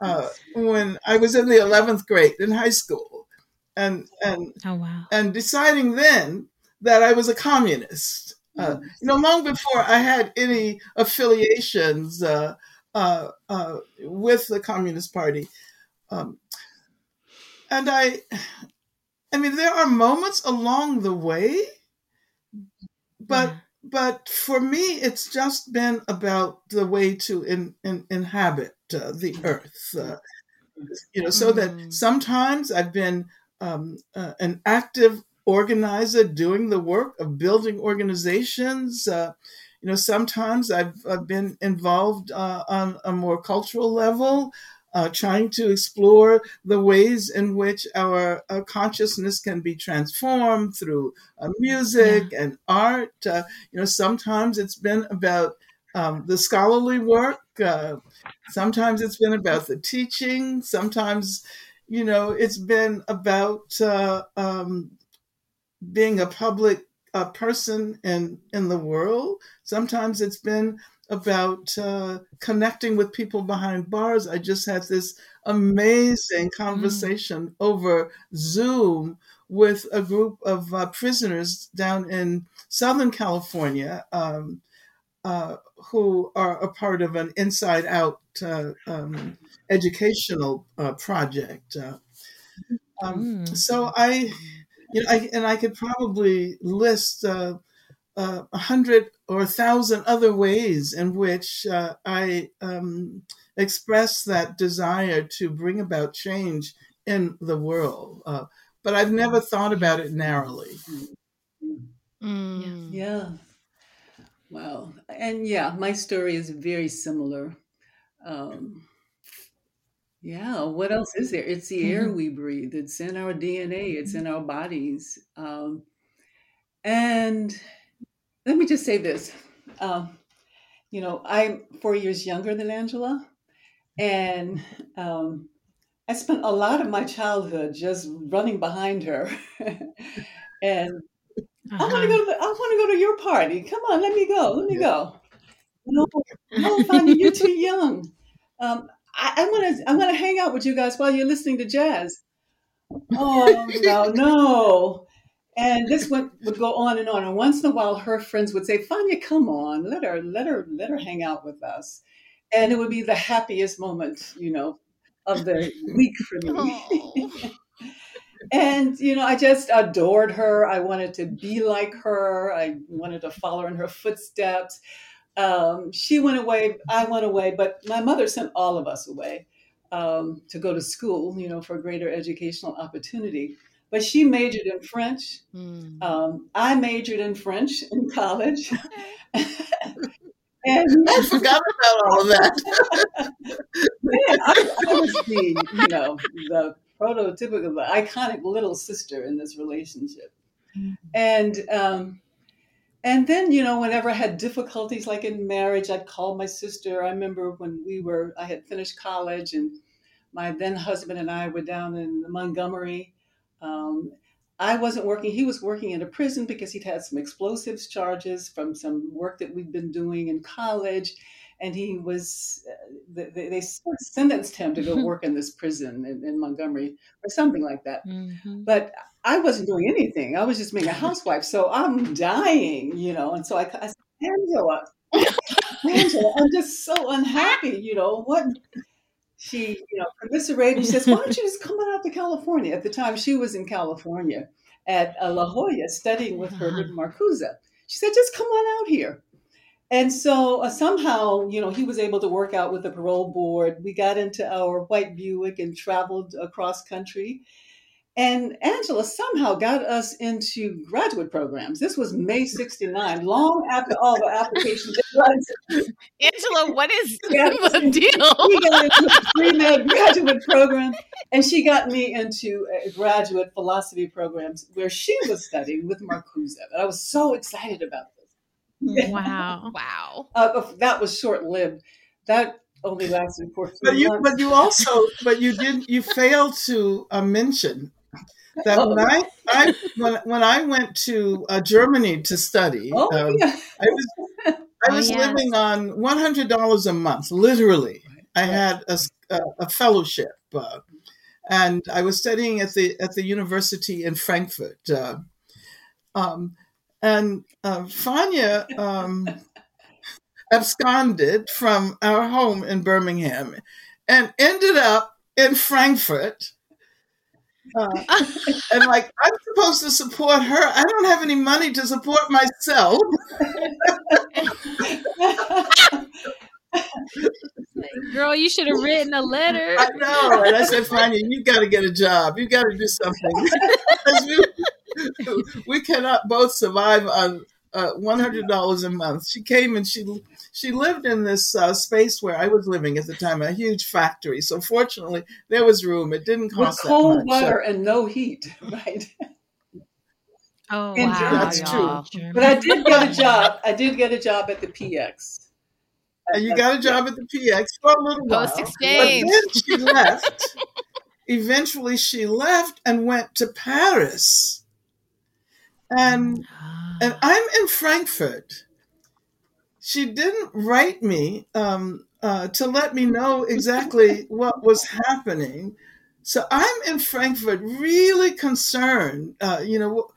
uh, when I was in the eleventh grade in high school, and and oh, wow. and deciding then that I was a communist. Uh, you know, long before I had any affiliations uh, uh, uh, with the Communist Party, um, and I, I mean, there are moments along the way, but. Yeah. But for me, it's just been about the way to in, in, inhabit uh, the earth, uh, you know, so mm-hmm. that sometimes I've been um, uh, an active organizer doing the work of building organizations. Uh, you know, sometimes I've, I've been involved uh, on a more cultural level, uh, trying to explore the ways in which our, our consciousness can be transformed through uh, music yeah. and art. Uh, you know, sometimes it's been about um, the scholarly work. Uh, sometimes it's been about the teaching. Sometimes, you know, it's been about uh, um, being a public uh, person in, in the world. Sometimes it's been about uh, connecting with people behind bars. I just had this amazing conversation mm. over Zoom with a group of uh, prisoners down in Southern California um, uh, who are a part of an Inside Out uh, um, educational uh, project. Uh, um, mm. So I, you know, I, and I could probably list uh, uh, a hundred or a thousand other ways in which uh, I um, express that desire to bring about change in the world. Uh, but I've never thought about it narrowly. Mm. Yeah. Wow. And yeah, my story is very similar. Um, yeah. What else is there? It's the air we breathe. It's in our D N A. It's in our bodies. Um, and let me just say this, um, you know, I'm four years younger than Angela, and um, I spent a lot of my childhood just running behind her, and uh-huh. I want to go to the, I want to go to your party. Come on, let me go, let me go. No, no, Fania, you're too young. Um, I, I want to I want to hang out with you guys while you're listening to jazz. Oh no, no. And this went, would go on and on. And once in a while, her friends would say, Fania, come on, let her, let her, let her hang out with us. And it would be the happiest moment, you know, of the week for me. And, you know, I just adored her. I wanted to be like her. I wanted to follow in her footsteps. Um, she went away. I went away. But my mother sent all of us away um, to go to school, you know, for greater educational opportunity. But she majored in French. Mm. Um, I majored in French in college. And I forgot about all of that. Man, I, I was the, you know, the prototypical, the iconic little sister in this relationship. Mm. And um, and then, you know, whenever I had difficulties, like in marriage, I'd call my sister. I remember when we were, I had finished college, and my then husband and I were down in Montgomery Um, I wasn't working. He was working in a prison because he'd had some explosives charges from some work that we'd been doing in college. And he was, uh, they, they sentenced him to go work in this prison in, in Montgomery or something like that. Mm-hmm. But I wasn't doing anything. I was just being a housewife. So I'm dying, you know. And so I, I said, Angela, Angela, I'm just so unhappy, you know. What? She, you know, commiserated. She says, why don't you just come on out to California? At the time, she was in California at uh, La Jolla studying with Herbert Marcuse. She said, just come on out here. And so uh, somehow, you know, he was able to work out with the parole board. We got into our white Buick and traveled across country. And Angela somehow got us into graduate programs. This was May sixty-nine, long after all the applications. Angela, what is the deal? We got into a pre-med graduate program, and she got me into a graduate philosophy programs where she was studying with Marcuse. And I was so excited about this. Wow. Wow. Uh, that was short-lived. That only lasted for three but you, months. But you also, but you did, you failed to uh, mention that oh. when, I, I, when, when I went to uh, Germany to study, oh, um, yeah. I was, I was oh, yes. living on one hundred dollars a month, literally. I had a, a, a fellowship, uh, and I was studying at the at the university in Frankfurt. Uh, um And uh, Fania um, absconded from our home in Birmingham and ended up in Frankfurt. Uh, and like, I'm supposed to support her. I don't have any money to support myself. Girl, you should have written a letter. I know. And I said, Fania, you got to get a job. You got to do something. We cannot both survive on uh, one hundred dollars a month. She came and she she lived in this uh, space where I was living at the time, a huge factory. So fortunately, there was room. It didn't cost that much. With cold water so. And no heat, right? Oh, and wow, that's y'all. True. But I did get a job. I did get a job at the P X. And you got a job at the P X for a little while. But then she left. Eventually, she left and went to Paris. And and I'm in Frankfurt. She didn't write me um, uh, to let me know exactly what was happening. So I'm in Frankfurt, really concerned. Uh, you know,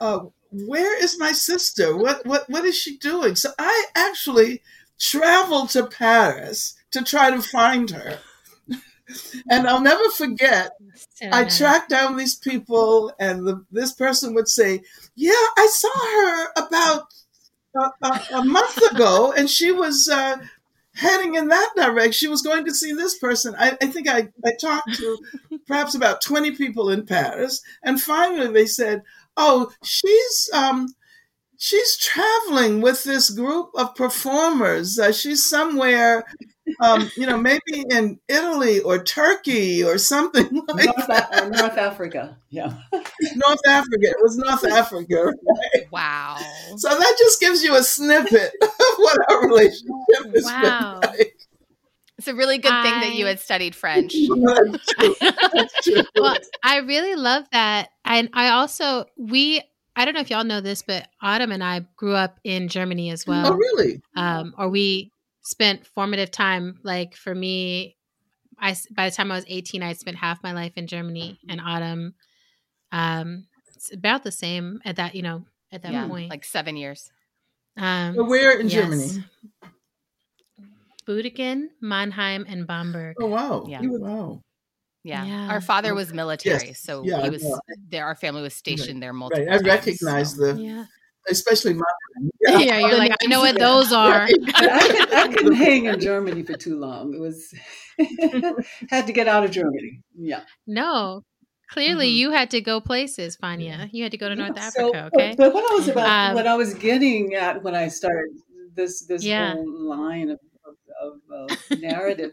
uh, where is my sister? What what what is she doing? So I actually traveled to Paris to try to find her. And I'll never forget, so I tracked down these people, and the, this person would say, yeah, I saw her about a, a, a month ago, and she was uh, heading in that direction. She was going to see this person. I, I think I, I talked to perhaps about twenty people in Paris, and finally they said, oh, she's... Um, She's traveling with this group of performers. Uh, she's somewhere, um, you know, maybe in Italy or Turkey or something like North, that. North Africa, yeah. North Africa. It was North Africa. Right? Wow. So that just gives you a snippet of what our relationship is. Wow. Like. It's a really good I... thing that you had studied French. That's true. That's true. Well, I really love that. And I also, we... I don't know if y'all know this, but Autumn and I grew up in Germany as well. Oh, really? Um, or we spent formative time. Like for me, I, by the time I was eighteen, I spent half my life in Germany, and Autumn, um, it's about the same at that, you know, at that yeah, point. Like seven years. Um, so where in yes. Germany? Bödingen, Mannheim, and Bamberg. Oh, wow. Yeah. You, wow. Yeah. yeah, our father was military, yes. so yeah, he was yeah. there. Our family was stationed right. there multiple right. I times. I recognize so. the, yeah. especially my. Yeah, yeah you're like, I know what those are. I, I couldn't hang in Germany for too long. It was had to get out of Germany. Yeah, no, clearly mm-hmm. you had to go places, Fania. You had to go to yeah. North so, Africa. Okay, but what I was about, um, what I was getting at when I started this this yeah. whole line of of, of uh, narrative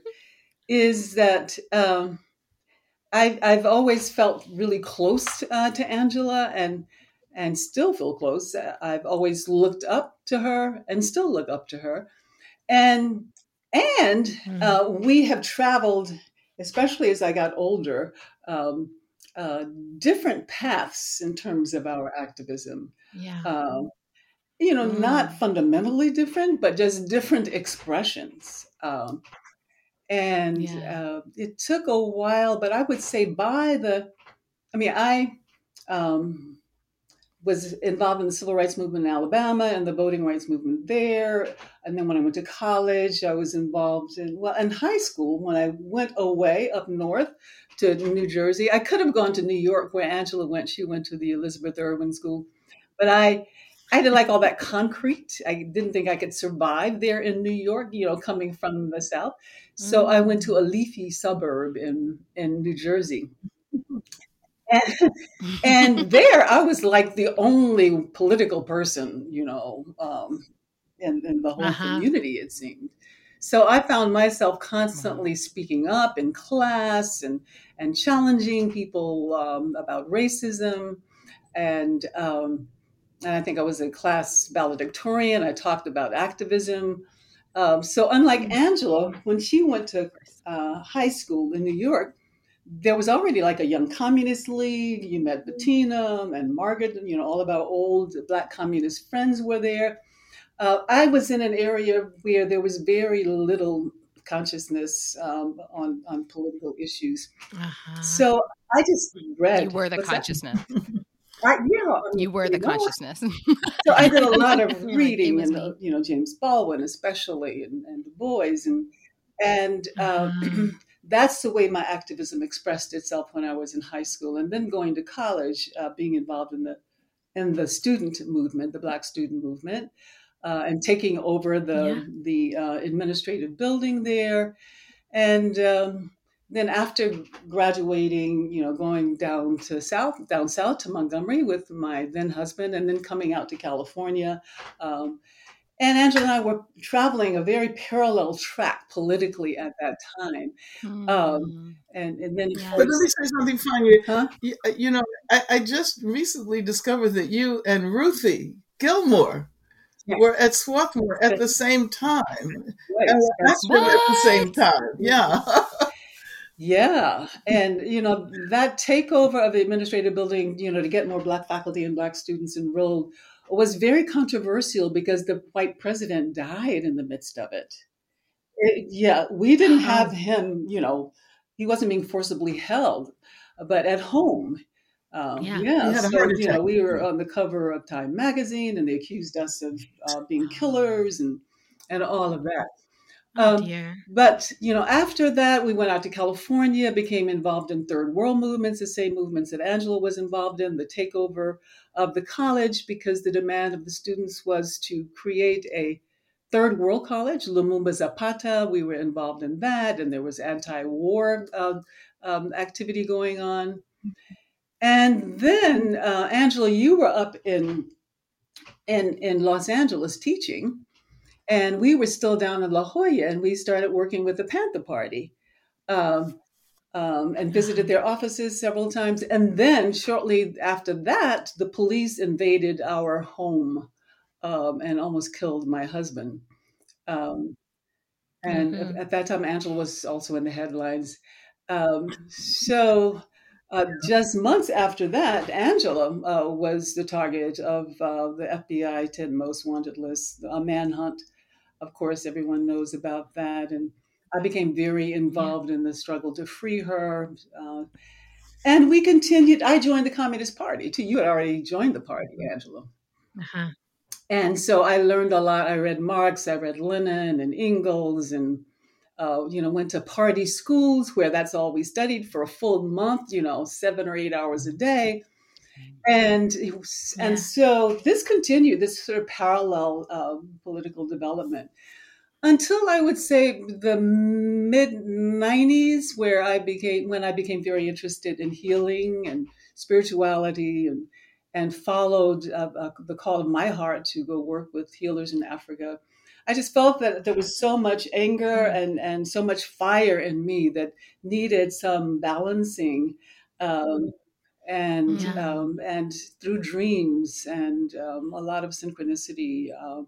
is that. Um, I've, I've always felt really close uh, to Angela and and still feel close. I've always looked up to her and still look up to her. And and mm-hmm. uh, we have traveled, especially as I got older, um, uh, different paths in terms of our activism. Yeah. Um, you know, mm. not fundamentally different, but just different expressions. Um, and yeah. uh, it took a while, but I would say by the, I mean, I um, was involved in the civil rights movement in Alabama and the voting rights movement there. And then when I went to college, I was involved in, well, in high school, when I went away up north to New Jersey, I could have gone to New York where Angela went. She went to the Elizabeth Irwin School, but I, I didn't like all that concrete. I didn't think I could survive there in New York, you know, coming from the South. So mm-hmm. I went to a leafy suburb in, in New Jersey. And, and there I was like the only political person, you know, um, in, in the whole uh-huh. community, it seemed. So I found myself constantly speaking up in class and, and challenging people um, about racism and, um, And I think I was a class valedictorian. I talked about activism. Um, so unlike Angela, when she went to uh, high school in New York, there was already like a Young Communist League. You met Bettina and Margaret, you know, all of our old Black communist friends were there. Uh, I was in an area where there was very little consciousness um, on, on political issues. Uh-huh. So I just read. You were the consciousness. I, yeah, you were the you know, consciousness. So I did a lot of reading, and the, you know, James Baldwin especially, and, and Du Bois, and and uh, uh-huh. that's the way my activism expressed itself when I was in high school, and then going to college, uh, being involved in the in the student movement, the Black student movement, uh, and taking over the yeah. the uh, administrative building there, and. Um, Then after graduating, you know, going down to South, down South to Montgomery with my then husband, and then coming out to California. Um, and Angela and I were traveling a very parallel track politically at that time. Mm. Um, and, and then- yeah. But let me say something, Fania. Huh? You, you know, I, I just recently discovered that you and Ruthie Gilmore yes. were at Swarthmore at the same time. Right. And were at the same time, yeah. Yeah. And, you know, that takeover of the administrative building, you know, to get more Black faculty and Black students enrolled was very controversial because the white president died in the midst of it. it yeah. We didn't have him, you know, he wasn't being forcibly held, but at home. Um, yeah. yeah so, you know, we were on the cover of Time magazine and they accused us of uh, being killers and, and all of that. Um, oh but, you know, after that, we went out to California, became involved in third world movements, the same movements that Angela was involved in, the takeover of the college, because the demand of the students was to create a third world college, Lumumba Zapata. We were involved in that, and there was anti-war uh, um, activity going on. And then, uh, Angela, you were up in in, in Los Angeles teaching. And we were still down in La Jolla, and we started working with the Panther Party um, um, and visited their offices several times. And then shortly after that, the police invaded our home um, and almost killed my husband. Um, and mm-hmm. at that time, Angela was also in the headlines. Um, so uh, just months after that, Angela uh, was the target of uh, the F B I ten Most Wanted list, a manhunt. Of course, everyone knows about that. And I became very involved yeah. in the struggle to free her. Uh, and we continued. I joined the Communist Party, too. You had already joined the party, Angela. Uh-huh. And so I learned a lot. I read Marx, I read Lenin and Engels, and, uh, you know, went to party schools where that's all we studied for a full month, you know, seven or eight hours a day. And was, yeah. and so this continued, this sort of parallel uh, political development until I would say the mid nineties, where I became when I became very interested in healing and spirituality, and and followed uh, uh, the call of my heart to go work with healers in Africa. I just felt that there was so much anger and and so much fire in me that needed some balancing. Um, And yeah. um, and through dreams and um, a lot of synchronicity, uh,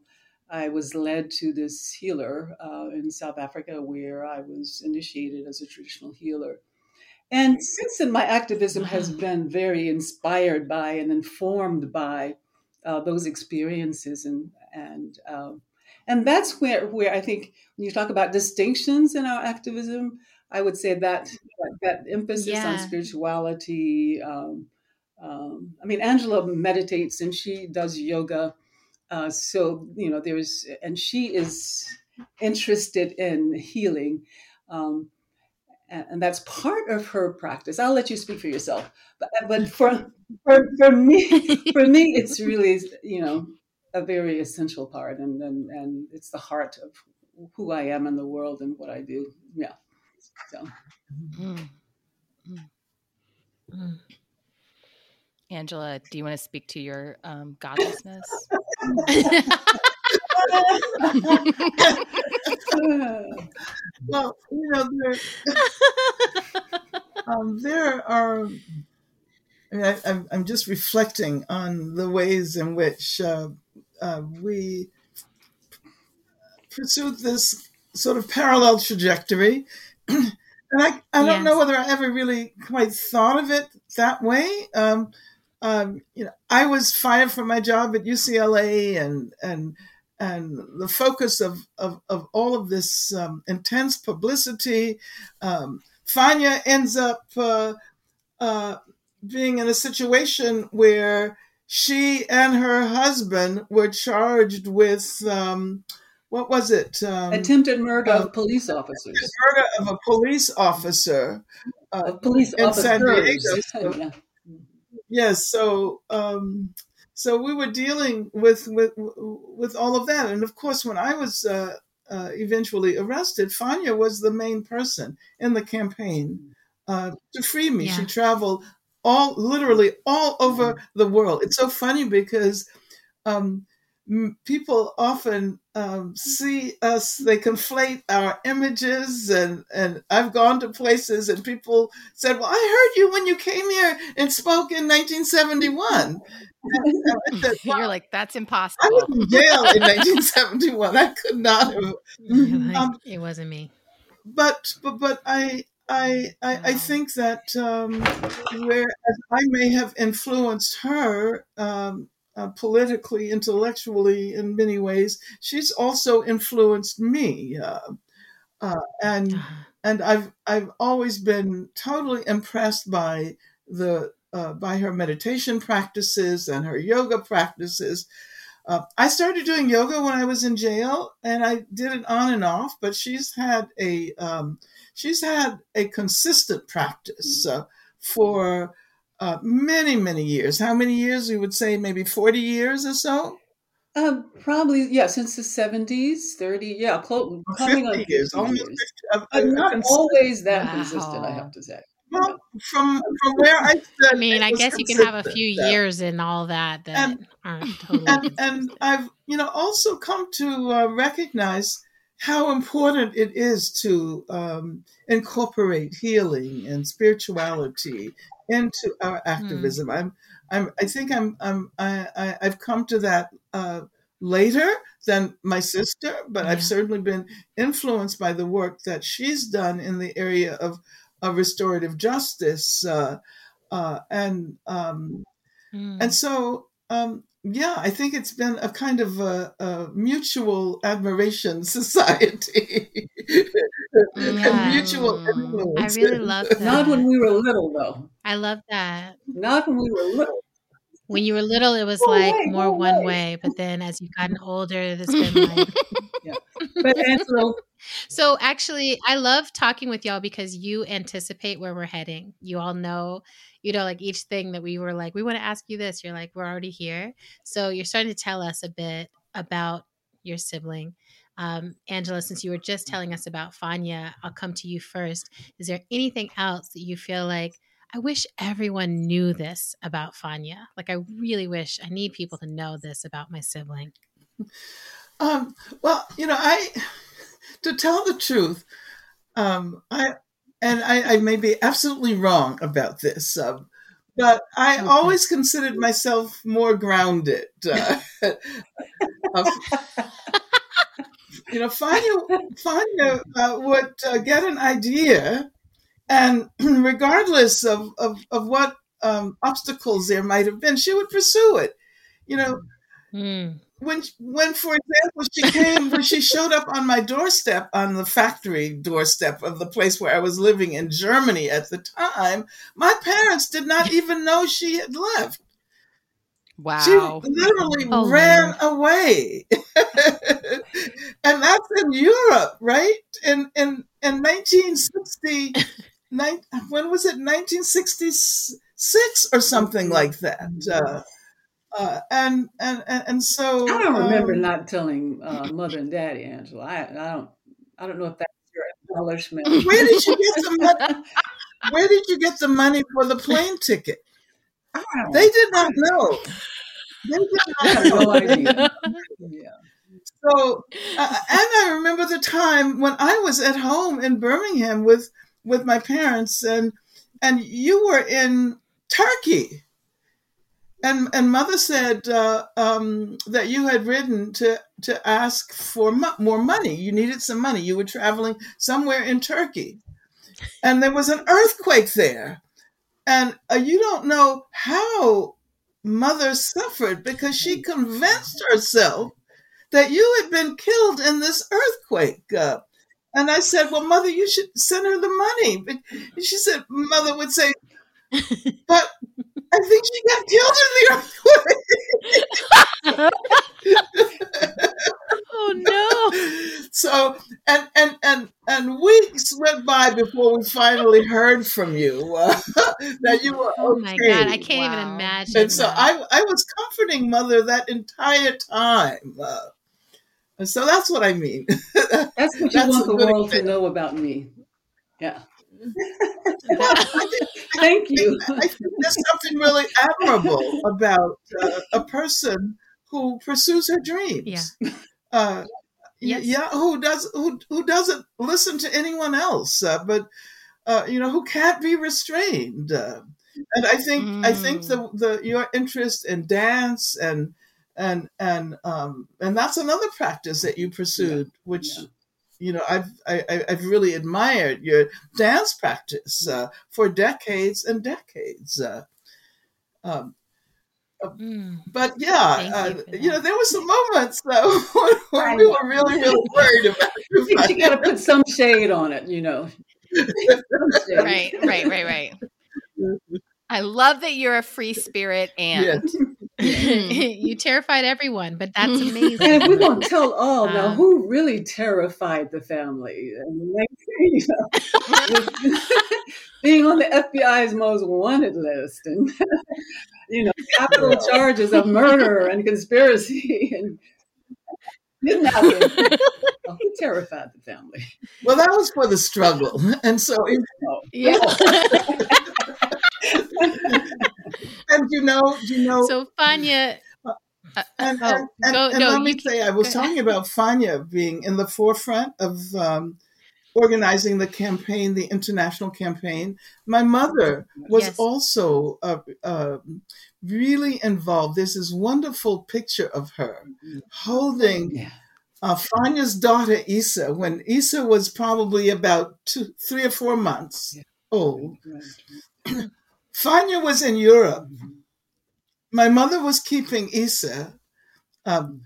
I was led to this healer uh, in South Africa, where I was initiated as a traditional healer. And since then, my activism has been very inspired by and informed by uh, those experiences. And and um, and that's where, where I think when you talk about distinctions in our activism, I would say that that emphasis yeah. on spirituality. Um, um, I mean, Angela meditates and she does yoga. Uh, so, you know, there's, and she is interested in healing. Um, And that's part of her practice. I'll let you speak for yourself, but, but for, for for me, for me, it's really, you know, a very essential part, and, and and it's the heart of who I am in the world and what I do. Yeah. So. Mm. Mm. Mm. Angela, do you want to speak to your um, godlessness? Well, you know, there, um, there are, I mean, I, I'm, I'm just reflecting on the ways in which uh, uh, we pursued this sort of parallel trajectory. And I, I don't yes. know whether I ever really quite thought of it that way. Um, um, you know, I was fired from my job at U C L A and, and, And the focus of, of, of all of this um, intense publicity, um, Fania ends up uh, uh, being in a situation where she and her husband were charged with, um, what was it? Um, attempted murder uh, of police officers. Murder of a police officer uh, a police in officers. San Diego. So, yeah. Yes, so... Um, So we were dealing with, with with all of that. And, of course, when I was uh, uh, eventually arrested, Fania was the main person in the campaign uh, to free me. Yeah. She traveled all literally all over mm-hmm. the world. It's so funny because um, m- people often um, see us, they conflate our images. And, and I've gone to places and people said, well, I heard you when you came here and spoke in nineteen seventy-one. Said, wow, you're like, that's impossible. I was in jail in nineteen seventy-one. I could not have. Like, um, it wasn't me. But but but I I I, wow. I think that um, whereas I may have influenced her um, uh, politically, intellectually, in many ways, she's also influenced me. Uh, uh, and and I've I've always been totally impressed by the. Uh, by her meditation practices and her yoga practices. Uh, I started doing yoga when I was in jail, and I did it on and off. But she's had a um, she's had a consistent practice uh, for uh, many many years. How many years? We would say maybe forty years or so. Um, probably yeah, since the seventies, thirty yeah, close coming on years. Almost fifty. I've, I've not always that wow. consistent, I have to say. Well, from from where I stood, I mean, I guess you can have a few years in all that that and, aren't totally. And, and I've, you know, also come to uh, recognize how important it is to um, incorporate healing and spirituality into our activism. Mm. I'm, I'm, I think I'm, I'm, I, I, I've come to that uh, later than my sister, but yeah. I've certainly been influenced by the work that she's done in the area of. Of restorative justice, uh, uh, and um, mm. and so um, yeah, I think it's been a kind of a, a mutual admiration society, yeah. mutual influence. I really love that. Not when we were little, though. I love that. Not when we were little. When you were little, it was go like away, more one way. way, but then as you've gotten older, it's been like. Yeah. But Angela. So actually, I love talking with y'all because you anticipate where we're heading. You all know, you know, like each thing that we were like, we want to ask you this. You're like, we're already here. So you're starting to tell us a bit about your sibling. Um, Angela, since you were just telling us about Fania, I'll come to you first. Is there anything else that you feel like, I wish everyone knew this about Fania? Like, I really wish, I need people to know this about my sibling. Um, well, you know, I... To tell the truth, um, I and I, I may be absolutely wrong about this, um, but I okay. always considered myself more grounded. Uh, uh, you know, Fania, Fania uh, would uh, get an idea And regardless of, of, of what um, obstacles there might have been, she would pursue it. You know, mm. when, when, for example, she came, when she showed up on my doorstep, on the factory doorstep of the place where I was living in Germany at the time, my parents did not even know she had left. Wow. She literally oh, ran man. away. And that's in Europe, right? In in, in nineteen sixty, nine, when was it? nineteen sixty-six or something like that. Uh, uh, and, and and so... I don't remember um, not telling uh, mother and daddy, Angela. I, I don't I don't know if that's your acknowledgement. Where did you get the money? Where did you get the money for the plane ticket? Oh, they did not know. They did not know. idea. Yeah. So, uh, and I remember the time when I was at home in Birmingham with with my parents, and and you were in Turkey, and and Mother said uh, um, that you had written to to ask for mo- more money. You needed some money. You were traveling somewhere in Turkey, and there was an earthquake there. And uh, you don't know how Mother suffered, because she convinced herself that you had been killed in this earthquake. Uh, and I said, well, Mother, you should send her the money. But she said, Mother would say, but I think she got killed in the earthquake. Oh, no. So, and, and, and, and weeks went by before we finally heard from you uh, that you were okay. Oh, my God. I can't wow. even imagine. And that. so I, I was comforting Mother that entire time. Uh, and so that's what I mean. That's what you that's want the world example. to know about me. Yeah. Well, I think, Thank I think, you. I think there's something really admirable about uh, a person who pursues her dreams. Yeah. Uh, yes. Yeah, who does who who doesn't listen to anyone else, uh, but uh, you know, who can't be restrained. Uh, and I think mm. I think the, the your interest in dance and and and um and that's another practice that you pursued, yeah. which yeah. you know I've I, I've really admired your dance practice uh, for decades and decades. Uh, um, Uh, mm. But yeah, uh, you, you know, there were some moments though when, when we were really, really worried about you. You got to put some shade on it, you know. right, right, right, right. I love that you're a free spirit, and yes. you terrified everyone, but that's amazing. And if we're going to tell all um, now who really terrified the family. And like, you know, being on the F B I's most wanted list, and you know, capital charges of murder and conspiracy and kidnapping. Well, he terrified the family. Well, that was for the struggle. And so, you know, yeah. And you know, you know. So Fania. Uh, and oh, and, go, and no, let me can, say, I was talking about Fania being in the forefront of um, organizing the campaign, the international campaign. My mother was yes. also uh, uh, really involved. There's this wonderful picture of her holding yeah. uh, Fania's daughter, Issa, when Issa was probably about two, three or four months yeah. old. Right. Fania was in Europe. My mother was keeping Issa. Um,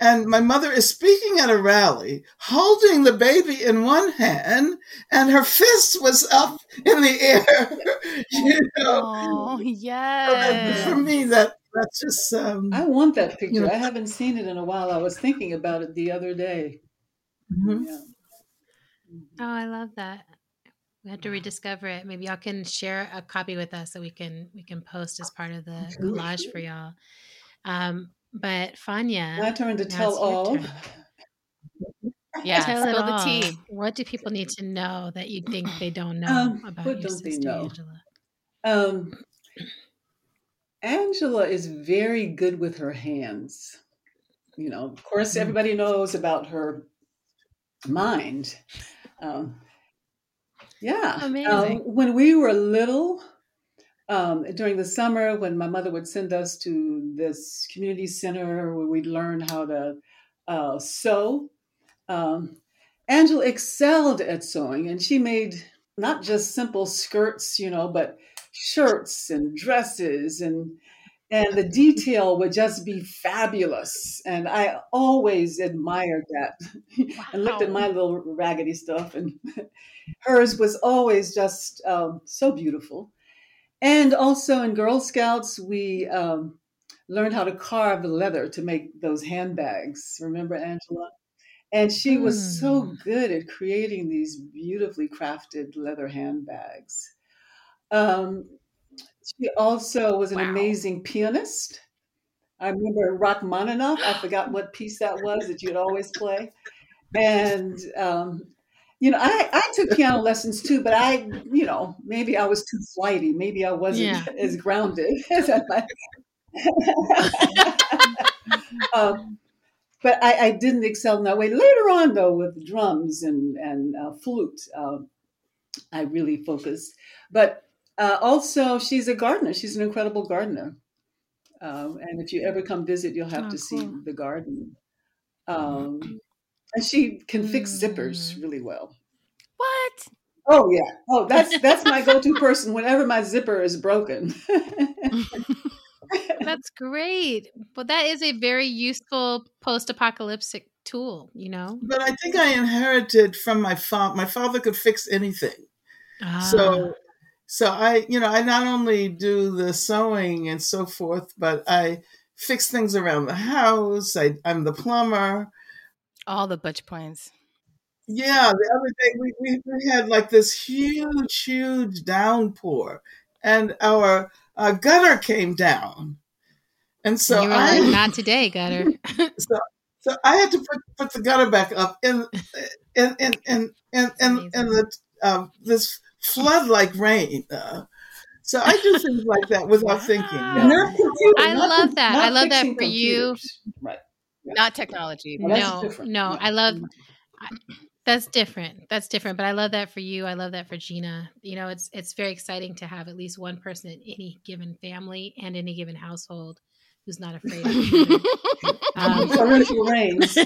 And my mother is speaking at a rally, holding the baby in one hand, and her fist was up in the air. You know? Oh, yes. For me, that that's just... Um, I want that picture. You know. I haven't seen it in a while. I was thinking about it the other day. Mm-hmm. Yeah. Oh, I love that. We have to rediscover it. Maybe y'all can share a copy with us so we can we can post as part of the collage for y'all. Um But Fania, my turn to tell all. Yeah, tell spill the tea. What do people need to know that you think they don't know um, about what your don't sister they know? Angela? Um, Angela is very good with her hands. You know, of course, mm-hmm. everybody knows about her mind. Um, yeah, amazing. Um, when we were little. Um, during the summer, when my mother would send us to this community center where we'd learn how to uh, sew, um, Angela excelled at sewing, and she made not just simple skirts, you know, but shirts and dresses, and and the detail would just be fabulous. And I always admired that. Wow. And looked at my little raggedy stuff, and hers was always just um, so beautiful. And also in Girl Scouts, we um, learned how to carve leather to make those handbags. Remember, Angela? And she was mm. so good at creating these beautifully crafted leather handbags. Um, she also was an wow. amazing pianist. I remember Rachmaninoff. I forgot what piece that was that you'd always play. And, um, you know, I, I took piano lessons too, but I, you know, maybe I was too flighty. Maybe I wasn't yeah. as grounded as I might. um, But I, I didn't excel in that way. Later on, though, with drums and, and uh, flute, uh, I really focused. But uh, also, she's a gardener. She's an incredible gardener. Uh, and if you ever come visit, you'll have oh, to cool. see the garden. Um, and she can fix mm. zippers really well. What? Oh, yeah. Oh, that's that's my go-to person whenever my zipper is broken. That's great. Well, that is a very useful post-apocalyptic tool, you know? But I think I inherited from my father. My father could fix anything. Ah. So so I, you know, I not only do the sewing and so forth, but I fix things around the house. I, I'm the plumber. All the butch points. Yeah. The other day we, we, we had like this huge, huge downpour, and our uh, gutter came down. And so you were I like, not today gutter. so, so I had to put, put the gutter back up in in in in in, in, in the uh, this flood like rain. Uh, so I do things like that without wow. thinking. No. I love that. Not I love that for computers. You. Right. Yeah. Not technology. Well, no, different. no. Yeah. I love. I, That's different. That's different. But I love that for you. I love that for Gina. You know, it's it's very exciting to have at least one person in any given family and any given household who's not afraid of children. um, torrential rains.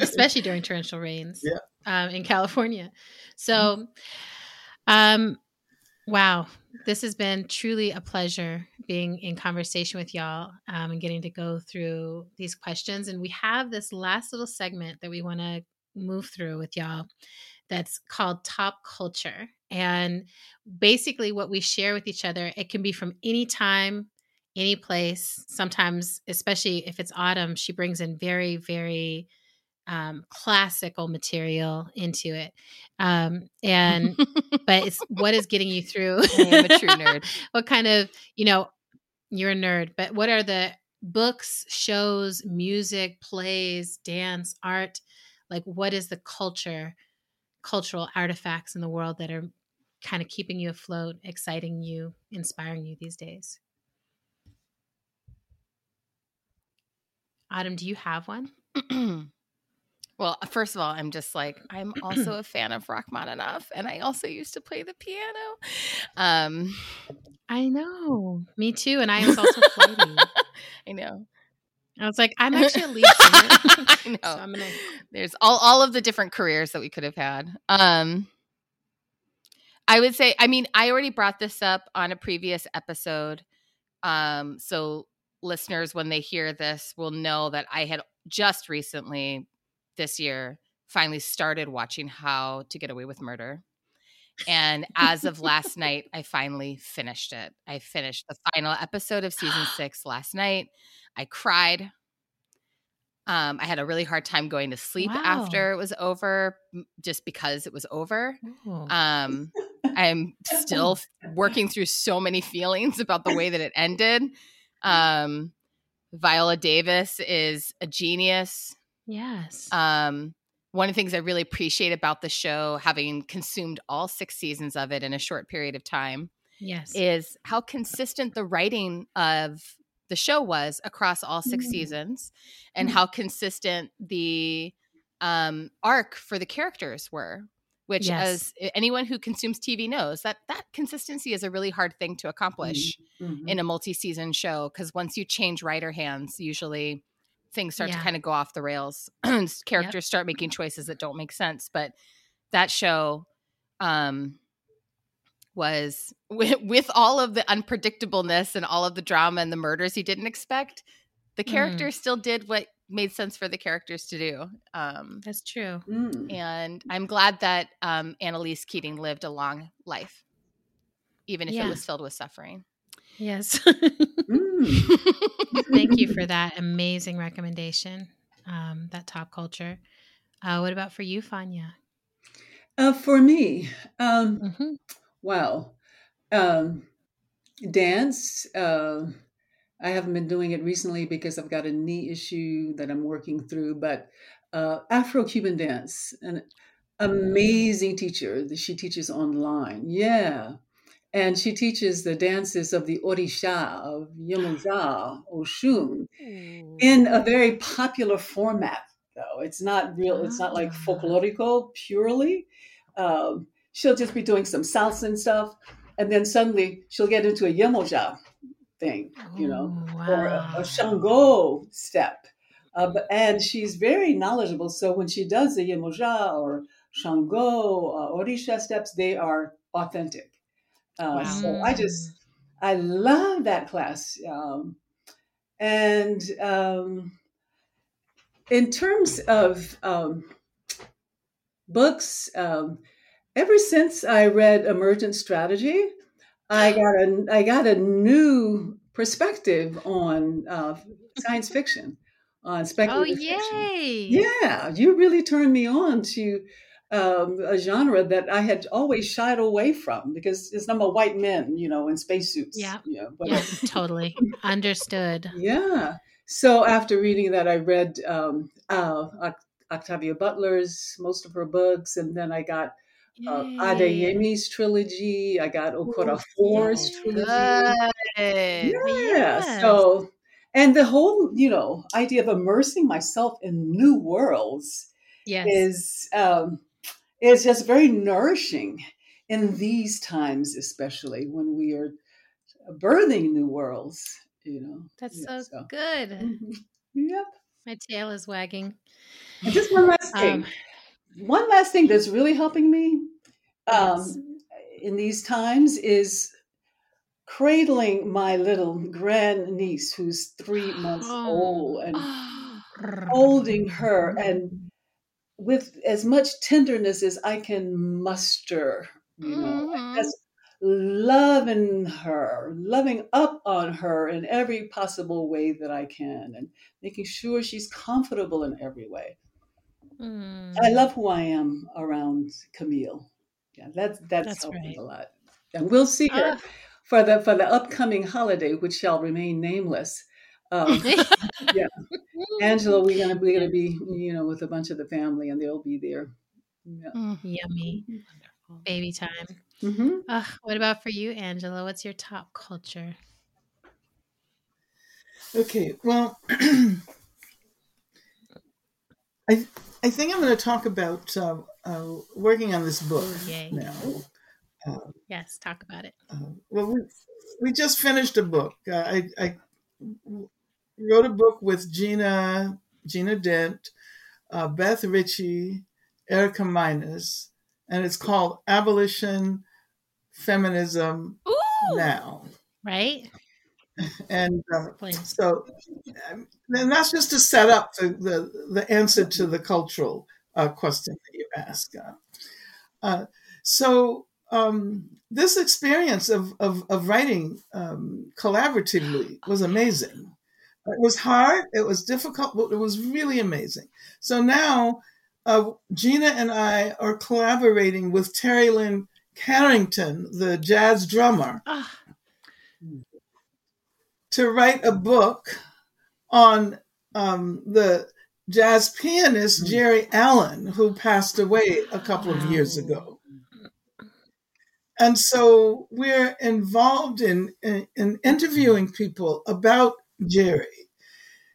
Especially during torrential rains yeah. um, in California. So, um, wow. This has been truly a pleasure being in conversation with y'all um, and getting to go through these questions. And we have this last little segment that we want to move through with y'all that's called Top Culture. And basically what we share with each other, it can be from any time, any place. Sometimes, especially if it's Autumn, she brings in very, very um, classical material into it. Um, and, but it's, what is getting you through? I am a true nerd. What kind of, you know, you're a nerd, but what are the books, shows, music, plays, dance, art? Like, what is the culture, cultural artifacts in the world that are kind of keeping you afloat, exciting you, inspiring you these days? Autumn, do you have one? Well, first of all, I'm just like, I'm also a fan of Rachmaninoff, and I also used to play the piano. Um, I know. Me too. And I was also playing. I know. I was like, I'm actually a lead singer. I know. So I'm gonna- There's all, all of the different careers that we could have had. Um, I would say, I mean, I already brought this up on a previous episode. Um, so listeners, when they hear this, will know that I had just recently this year finally started watching How to Get Away with Murder. And as of last night, I finally finished it. I finished the final episode of season six last night. I cried. Um, I had a really hard time going to sleep wow. after it was over, just because it was over. Um, I'm still working through so many feelings about the way that it ended. Um, Viola Davis is a genius. Yes. Um, one of the things I really appreciate about the show, having consumed all six seasons of it in a short period of time, yes, is how consistent the writing of the show was across all six mm. seasons, and mm. how consistent the um, arc for the characters were, which yes. as anyone who consumes T V knows, that that consistency is a really hard thing to accomplish mm. mm-hmm. in a multi-season show, because once you change writer hands, usually – things start yeah. to kind of go off the rails. Characters yep. start making choices that don't make sense. But that show um, was with, with all of the unpredictableness and all of the drama and the murders you didn't expect, the characters mm. still did what made sense for the characters to do. Um, That's true. And I'm glad that um, Annalise Keating lived a long life, even if yeah. it was filled with suffering. Yes. mm. Thank you for that amazing recommendation, um, that top culture. Uh, what about for you, Fania? Uh, for me, um, mm-hmm. wow. Um, dance, uh, I haven't been doing it recently because I've got a knee issue that I'm working through, but uh, Afro-Cuban dance, an amazing teacher. She teaches online. Yeah. And she teaches the dances of the Orisha, of Yemọja, Oshun, in a very popular format, though. It's not real. It's not like folklorico purely. Um, she'll just be doing some salsa and stuff, and then suddenly she'll get into a Yemọja thing, you know, oh, wow. or a, a Shango step. Uh, but, and she's very knowledgeable. So when she does the Yemọja or Shango, uh, Orisha steps, they are authentic. Uh, wow. So I just, I love that class. Um, and um, in terms of um, books, um, ever since I read Emergent Strategy, I got a, I got a new perspective on uh, science fiction, on speculative fiction. Oh, yay! Yeah, you really turned me on to Um, a genre that I had always shied away from because it's number white men, you know, in spacesuits. Yeah, you know, but yeah, I, totally understood. Yeah. So after reading that, I read um, uh, Octavia Butler's most of her books, and then I got uh, Adeyemi's trilogy. I got Okorafor's trilogy. Yeah. Yes. So, and the whole, you know, idea of immersing myself in new worlds yes. is. Um, It's just very nourishing in these times, especially when we are birthing new worlds, you know. That's yeah, so, so good. Mm-hmm. Yep. My tail is wagging. And just one last thing. Um, one last thing that's really helping me um, yes. in these times is cradling my little grandniece who's three months oh. old and oh. holding her and with as much tenderness as I can muster, you know, mm-hmm. just loving her, loving up on her in every possible way that I can and making sure she's comfortable in every way. Mm. I love who I am around Camille. Yeah, that's that's, that's helping right. a lot. And we'll see her uh. for the for the upcoming holiday, which shall remain nameless. Um, yeah, Angela, we're gonna we're gonna be you know with a bunch of the family, and they'll be there. Yeah. Mm, yummy, wonderful baby time. Mm-hmm. Uh, what about for you, Angela? What's your top culture? Okay, well, I I think I'm going to talk about uh, uh, working on this book Yay. now. Uh, yes, talk about it. Uh, well, we we just finished a book. Uh, I I. wrote a book with Gina, Gina Dent, uh, Beth Ritchie, Erica Minus, and it's called Abolition Feminism Ooh, Now. Right. And uh, so, and that's just to set up the, the, the answer to the cultural uh, question that you asked. Uh, so um, this experience of, of, of writing um, collaboratively was amazing. It was hard, it was difficult, but it was really amazing. So now uh, Gina and I are collaborating with Terry Lynn Carrington, the jazz drummer, oh. to write a book on um, the jazz pianist Jerry Allen, who passed away a couple of years ago. And so we're involved in, in, in interviewing people about Jerry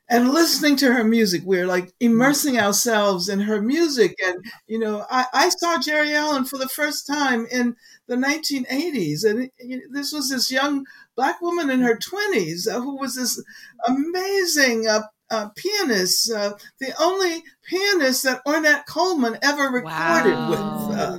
and listening to her music. We're like immersing ourselves in her music. And, you know, I, I saw Jerry Allen for the first time in the nineteen eighties. And this was this young Black woman in her twenties who was this amazing uh, uh, pianists, uh, the only pianist that Ornette Coleman ever recorded wow. with. Uh,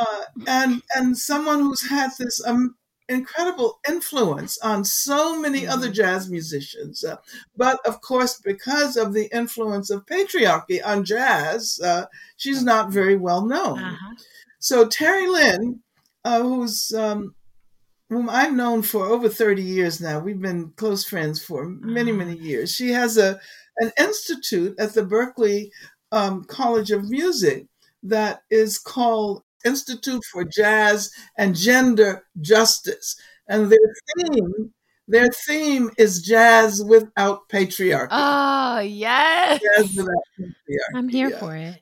uh, and and someone who's had this um, incredible influence on so many other jazz musicians. Uh, but of course, because of the influence of patriarchy on jazz, uh, she's not very well known. Uh-huh. So Terry Lynn, uh, who's... Um, whom I've known for over thirty years now. We've been close friends for many, many years. She has a an institute at the Berklee um, College of Music that is called Institute for Jazz and Gender Justice. And their theme, their theme is jazz without patriarchy. Oh, yes. Jazz without patriarchy. I'm here yeah. for it.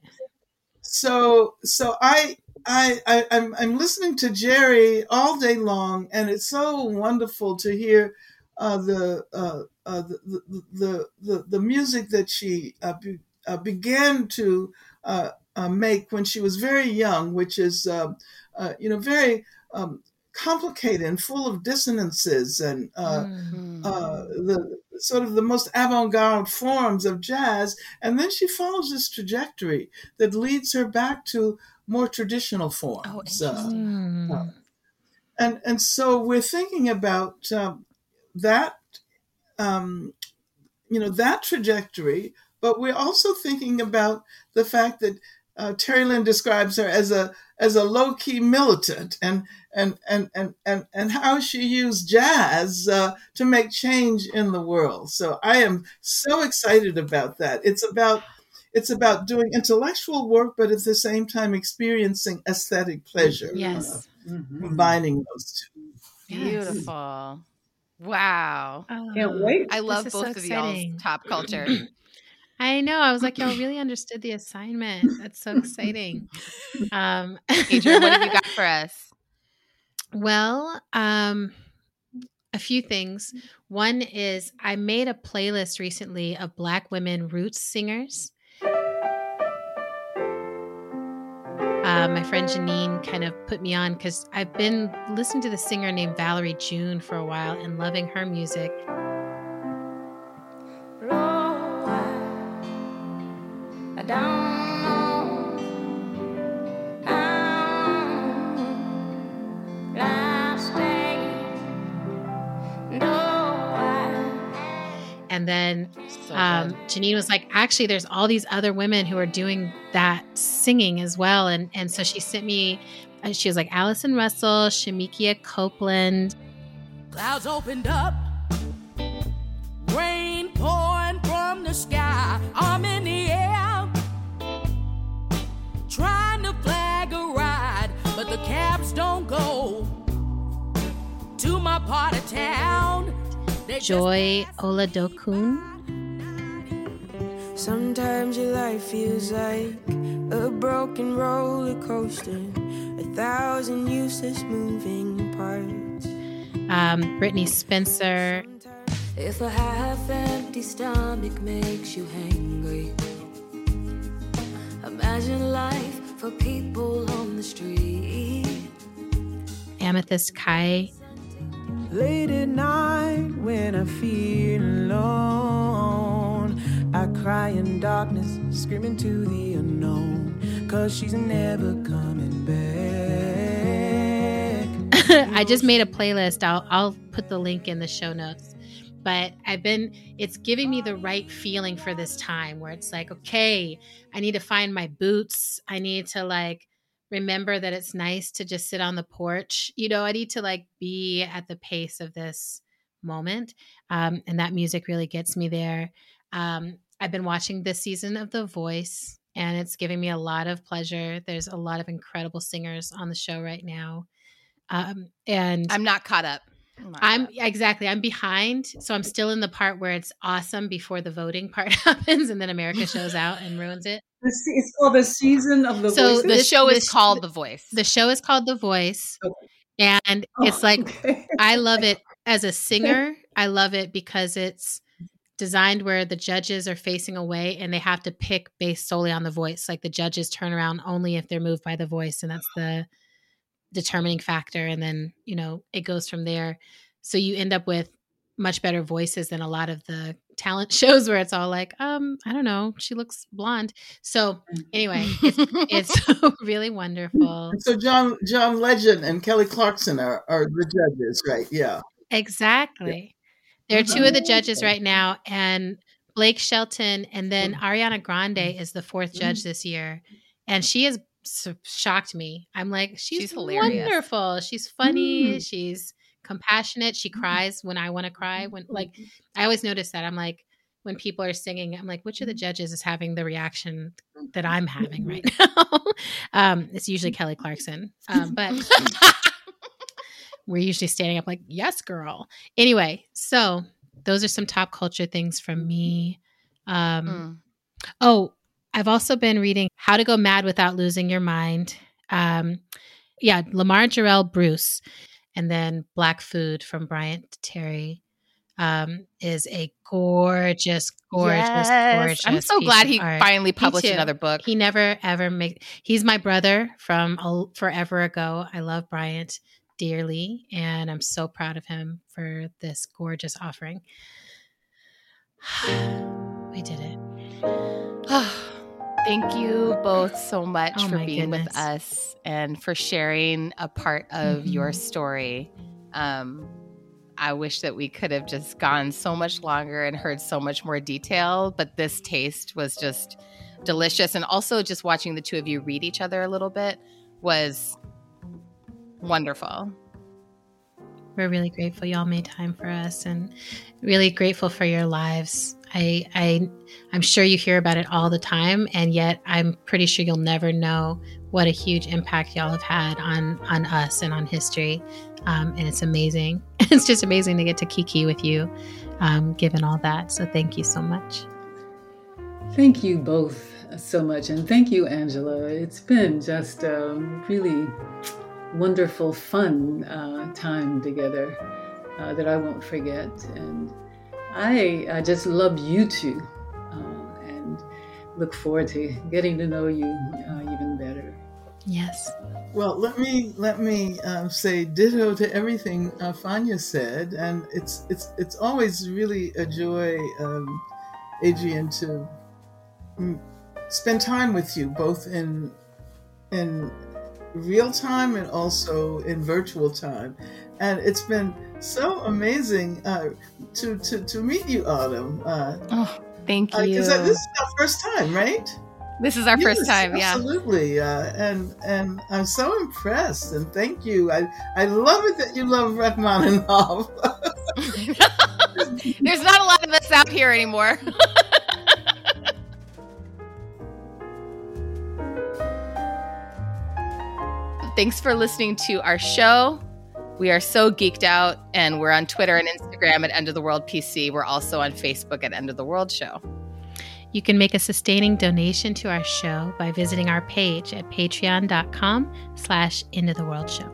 So, so I... I, I, I'm, I'm listening to Jerry all day long, and it's so wonderful to hear uh, the, uh, uh, the, the the the music that she uh, be, uh, began to uh, uh, make when she was very young, which is uh, uh, you know very um, complicated and full of dissonances and uh, mm-hmm. uh, the sort of the most avant-garde forms of jazz. And then she follows this trajectory that leads her back to more traditional forms. Oh, uh, uh, and and so we're thinking about um, that, um, you know, that trajectory, but we're also thinking about the fact that uh, Terry Lynn describes her as a as a low-key militant, and and and and and, and how she used jazz uh, to make change in the world. So I am so excited about that. It's about It's about doing intellectual work, but at the same time experiencing aesthetic pleasure. Yes. Uh, mm-hmm. Combining those two. Yes. Beautiful. Wow. Oh, can't wait. I love both so of exciting. Y'all's top culture. I know. I was like, y'all really understood the assignment. That's so exciting. Um, Adrienne, what have you got for us? Well, um, a few things. One is I made a playlist recently of Black women roots singers. Uh, my friend Janine kind of put me on because I've been listening to the singer named Valerie June for a while and loving her music. I don't know. I'm last day. No, I... And then um, Janine was like, actually, there's all these other women who are doing that singing as well. And and so she sent me, she was like, Allison Russell, Shamikia Copeland. Clouds opened up, rain pouring from the sky. I'm in the air, trying to flag a ride, but the cabs don't go to my part of town. They Joy Oladokun. Sometimes your life feels like a broken roller coaster, a thousand useless moving parts. Um, Brittany Spencer. If a half-empty stomach makes you hangry, imagine life for people on the street. Amethyst Kai. Late at night when I feel alone, I cry in darkness, screaming to the unknown, 'cause she's never coming back. I just made a playlist. I'll, I'll put the link in the show notes. But I've been, it's giving me the right feeling for this time where it's like, okay, I need to find my boots. I need to like remember that it's nice to just sit on the porch. You know, I need to like be at the pace of this moment. Um, and that music really gets me there. Um, I've been watching this season of The Voice, and it's giving me a lot of pleasure. There's a lot of incredible singers on the show right now. Um, and I'm not caught up. I'm, I'm caught up. Exactly. I'm behind. So I'm still in the part where it's awesome before the voting part happens, and then America shows out and ruins it. It's called The Season of The Voice. So the show is called The Voice. The show is called The Voice. Okay. And oh, it's like, okay. I love it as a singer. I love it because it's designed where the judges are facing away and they have to pick based solely on the voice. Like the judges turn around only if they're moved by the voice, and that's the determining factor. And then, you know, it goes from there. So you end up with much better voices than a lot of the talent shows where it's all like, um, I don't know, she looks blonde. So anyway, it's, it's really wonderful. So John, John Legend and Kelly Clarkson are, are the judges, right? Yeah, exactly. Yeah. They're two of the judges right now, and Blake Shelton, and then Ariana Grande is the fourth judge this year. And she has shocked me. I'm like, she's, she's hilarious. Wonderful. She's funny. Mm. She's compassionate. She cries when I want to cry. When, like, I always notice that. I'm like, when people are singing, I'm like, which of the judges is having the reaction that I'm having right now? um, it's usually Kelly Clarkson, um, but we're usually standing up like, yes, girl. Anyway, so those are some top culture things from me. Um, mm. Oh, I've also been reading How to Go Mad Without Losing Your Mind. Um, yeah, Lamar Jarrell Bruce. And then Black Food from Bryant Terry um, is a gorgeous, gorgeous, yes. gorgeous. I'm so glad he finally published another book. He never, ever made. He's my brother from a, forever ago. I love Bryant dearly, and I'm so proud of him for this gorgeous offering. We did it. Oh. Thank you both so much oh for being goodness. with us and for sharing a part of mm-hmm. your story. Um, I wish that we could have just gone so much longer and heard so much more detail, but this taste was just delicious. And also just watching the two of you read each other a little bit was wonderful. We're really grateful y'all made time for us and really grateful for your lives. I, I, I'm sure you hear about it all the time, and yet I'm pretty sure you'll never know what a huge impact y'all have had on, on us and on history. Um, and it's amazing. It's just amazing to get to kiki with you, um, given all that. So thank you so much. Thank you both so much. And thank you, Angela. It's been just um, really wonderful, fun uh, time together uh, that I won't forget. And I, I just love you two uh, and look forward to getting to know you uh, even better. Yes. Well, let me let me um, say ditto to everything uh, Fania said. And it's it's it's always really a joy, um, Adrienne, to m- spend time with you, both in in real time and also in virtual time. And it's been so amazing uh, to, to, to meet you, Autumn. Uh, oh, thank you. Because uh, this is our first time, right? This is our yes, first time, yeah. Absolutely. Uh, and and I'm so impressed, and thank you. I, I love it that you love Rachmaninoff. There's not a lot of us out here anymore. Thanks for listening to our show. We are so geeked out, and we're on Twitter and Instagram at End of the World P C. We're also on Facebook at End of the World Show. You can make a sustaining donation to our show by visiting our page at patreon.com slash End of the World Show.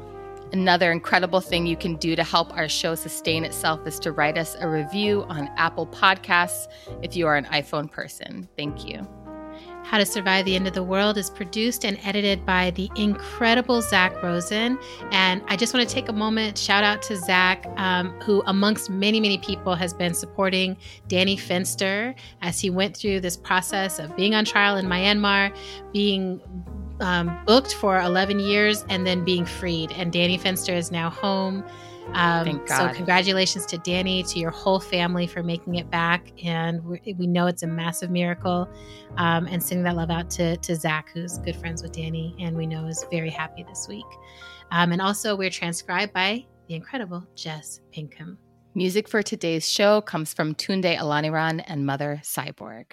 Another incredible thing you can do to help our show sustain itself is to write us a review on Apple Podcasts if you are an iPhone person. Thank you. How to Survive the End of the World is produced and edited by the incredible Zach Rosen. And I just want to take a moment, shout out to Zach, um, who amongst many, many people has been supporting Danny Fenster as he went through this process of being on trial in Myanmar, being um, booked for eleven years, and then being freed. And Danny Fenster is now home. Um, Thank God. So congratulations to Danny, to your whole family for making it back. And we, we know it's a massive miracle. Um, and sending that love out to, to Zach, who's good friends with Danny and we know is very happy this week. Um, and also we're transcribed by the incredible Jess Pinkham. Music for today's show comes from Tunde Alaniran and Mother Cyborg.